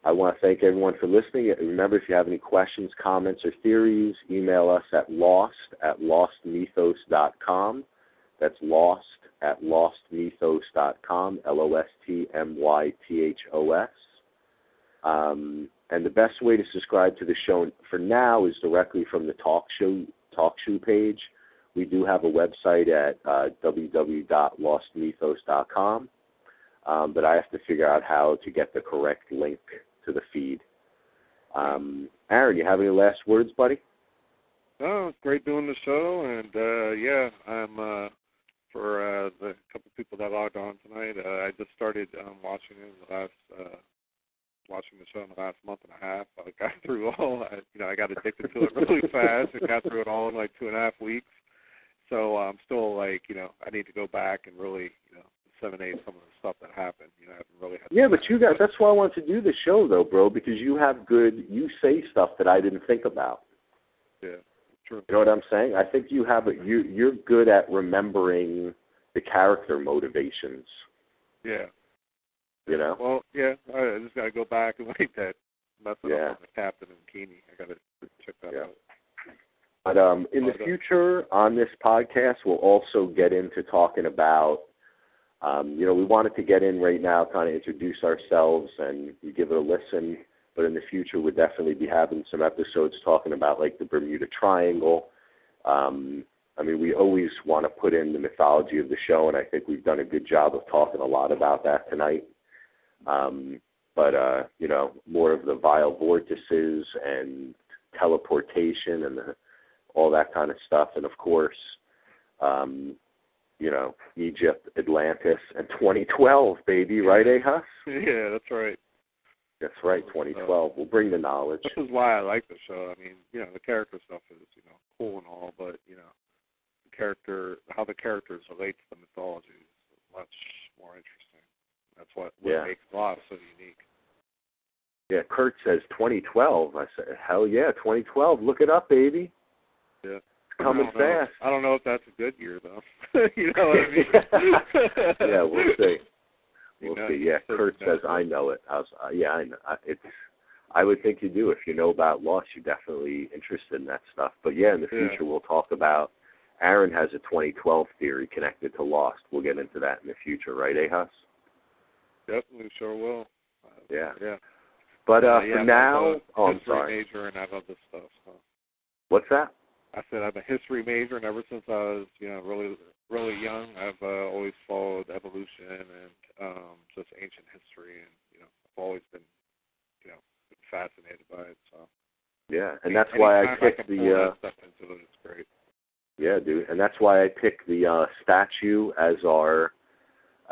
I want to thank everyone for listening. Remember, if you have any questions, comments, or theories, email us at lost at lostmythos dot com. That's lost at lost mythos dot com, L O S T M Y T H O S. Um, and the best way to subscribe to the show for now is directly from the TalkShoe TalkShoe page. We do have a website at uh, w w w dot lost mythos dot com, um, but I have to figure out how to get the correct link to the feed. Um, Aaron, you have any last words, buddy? No, it's great doing the show, and uh, yeah, I'm uh, for uh, the couple people that logged on tonight. Uh, I just started um, watching it in the last uh, watching the show in the last month and a half. I got through all, I, you know, I got addicted to it really fast. I got through it all in like two and a half weeks. So I'm um, still like, you know, I need to go back and really, you know, disseminate some of the stuff that happened. You know, I haven't really had. Yeah, but you guys, that's why I want to do the show though, bro, because you have good, you say stuff that I didn't think about. Yeah. You know what I'm saying? I think you have a, you you're good at remembering the character motivations. Yeah. You know. Well, yeah. I just gotta go back and like that mess it yeah. up with the captain and Keeney. I gotta check that yeah. out. But um, in the future on this podcast, we'll also get into talking about. Um, you know, we wanted to get in right now, kind of introduce ourselves and you give it a listen. But in the future, we'll definitely be having some episodes talking about, like, the Bermuda Triangle. Um, I mean, we always want to put in the mythology of the show, and I think we've done a good job of talking a lot about that tonight. Um, but, uh, you know, more of the vile vortices and teleportation and the, all that kind of stuff. And, of course, um, you know, Egypt, Atlantis, and twenty twelve, baby, right, eh, Huss? Yeah, that's right. That's right, twenty twelve. We'll bring the knowledge. This is why I like the show. I mean, you know, the character stuff is, you know, cool and all, but, you know, the character, how the characters relate to the mythology is much more interesting. That's what, what yeah. makes Lost so unique. Yeah, Kurt says twenty twelve. I said, hell yeah, twenty twelve. Look it up, baby. Yeah. It's coming I fast. I don't know if that's a good year, though. You know what I mean? Yeah, we'll see. We'll you know, see. Yeah, Kurt says know. I know it. I was, uh, yeah, I know. I, it's. I would think you do. If you know about Lost, you're definitely interested in that stuff. But yeah, in the future yeah. we'll talk about. Aaron has a twenty twelve theory connected to Lost. We'll get into that in the future, right, eh, Huss? Yep, we sure will. Uh, yeah, yeah. But uh, uh, yeah, for I'm now, a oh, I'm sorry. Major, and I love this stuff. So. What's that? I said I'm a history major, and ever since I was, you know, really, really young, I've uh, always followed evolution and um, just ancient history, and you know, I've always been, you know, been fascinated by it. So yeah, and that's Any, why I picked I can the. Uh, that stuff into it, it's great. Yeah, dude, and that's why I picked the uh, statue as our,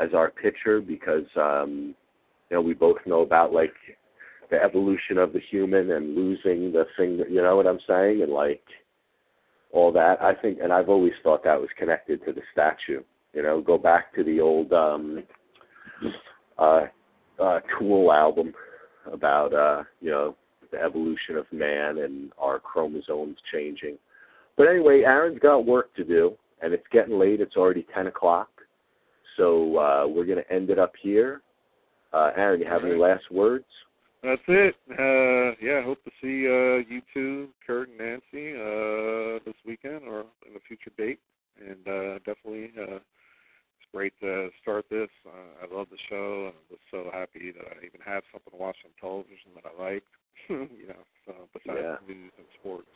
as our picture because um, you know we both know about like the evolution of the human and losing the thing that, you know what I'm saying, and like. All that, I think, and I've always thought that was connected to the statue. You know, go back to the old um, uh, uh, Tool album about, uh, you know, the evolution of man and our chromosomes changing. But anyway, Aaron's got work to do, and it's getting late. It's already ten o'clock. So uh, we're going to end it up here. Uh, Aaron, you have any last words? That's it. Uh, yeah, hope to see uh, you two, Kurt and Nancy, uh, this weekend or in a future date. And uh, definitely, uh, it's great to start this. Uh, I love the show, and I'm just so happy that I even have something to watch on television that I like. You know, so besides yeah. news and sports.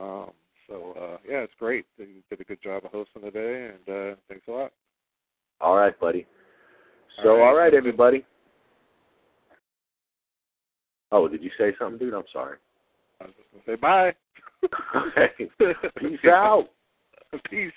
Um, so uh, yeah, it's great. You did a good job of hosting today, and uh, thanks a lot. All right, buddy. So all right, all right everybody. Oh, did you say something, dude? I'm sorry. I was just going to say bye. Okay. Peace out. Peace.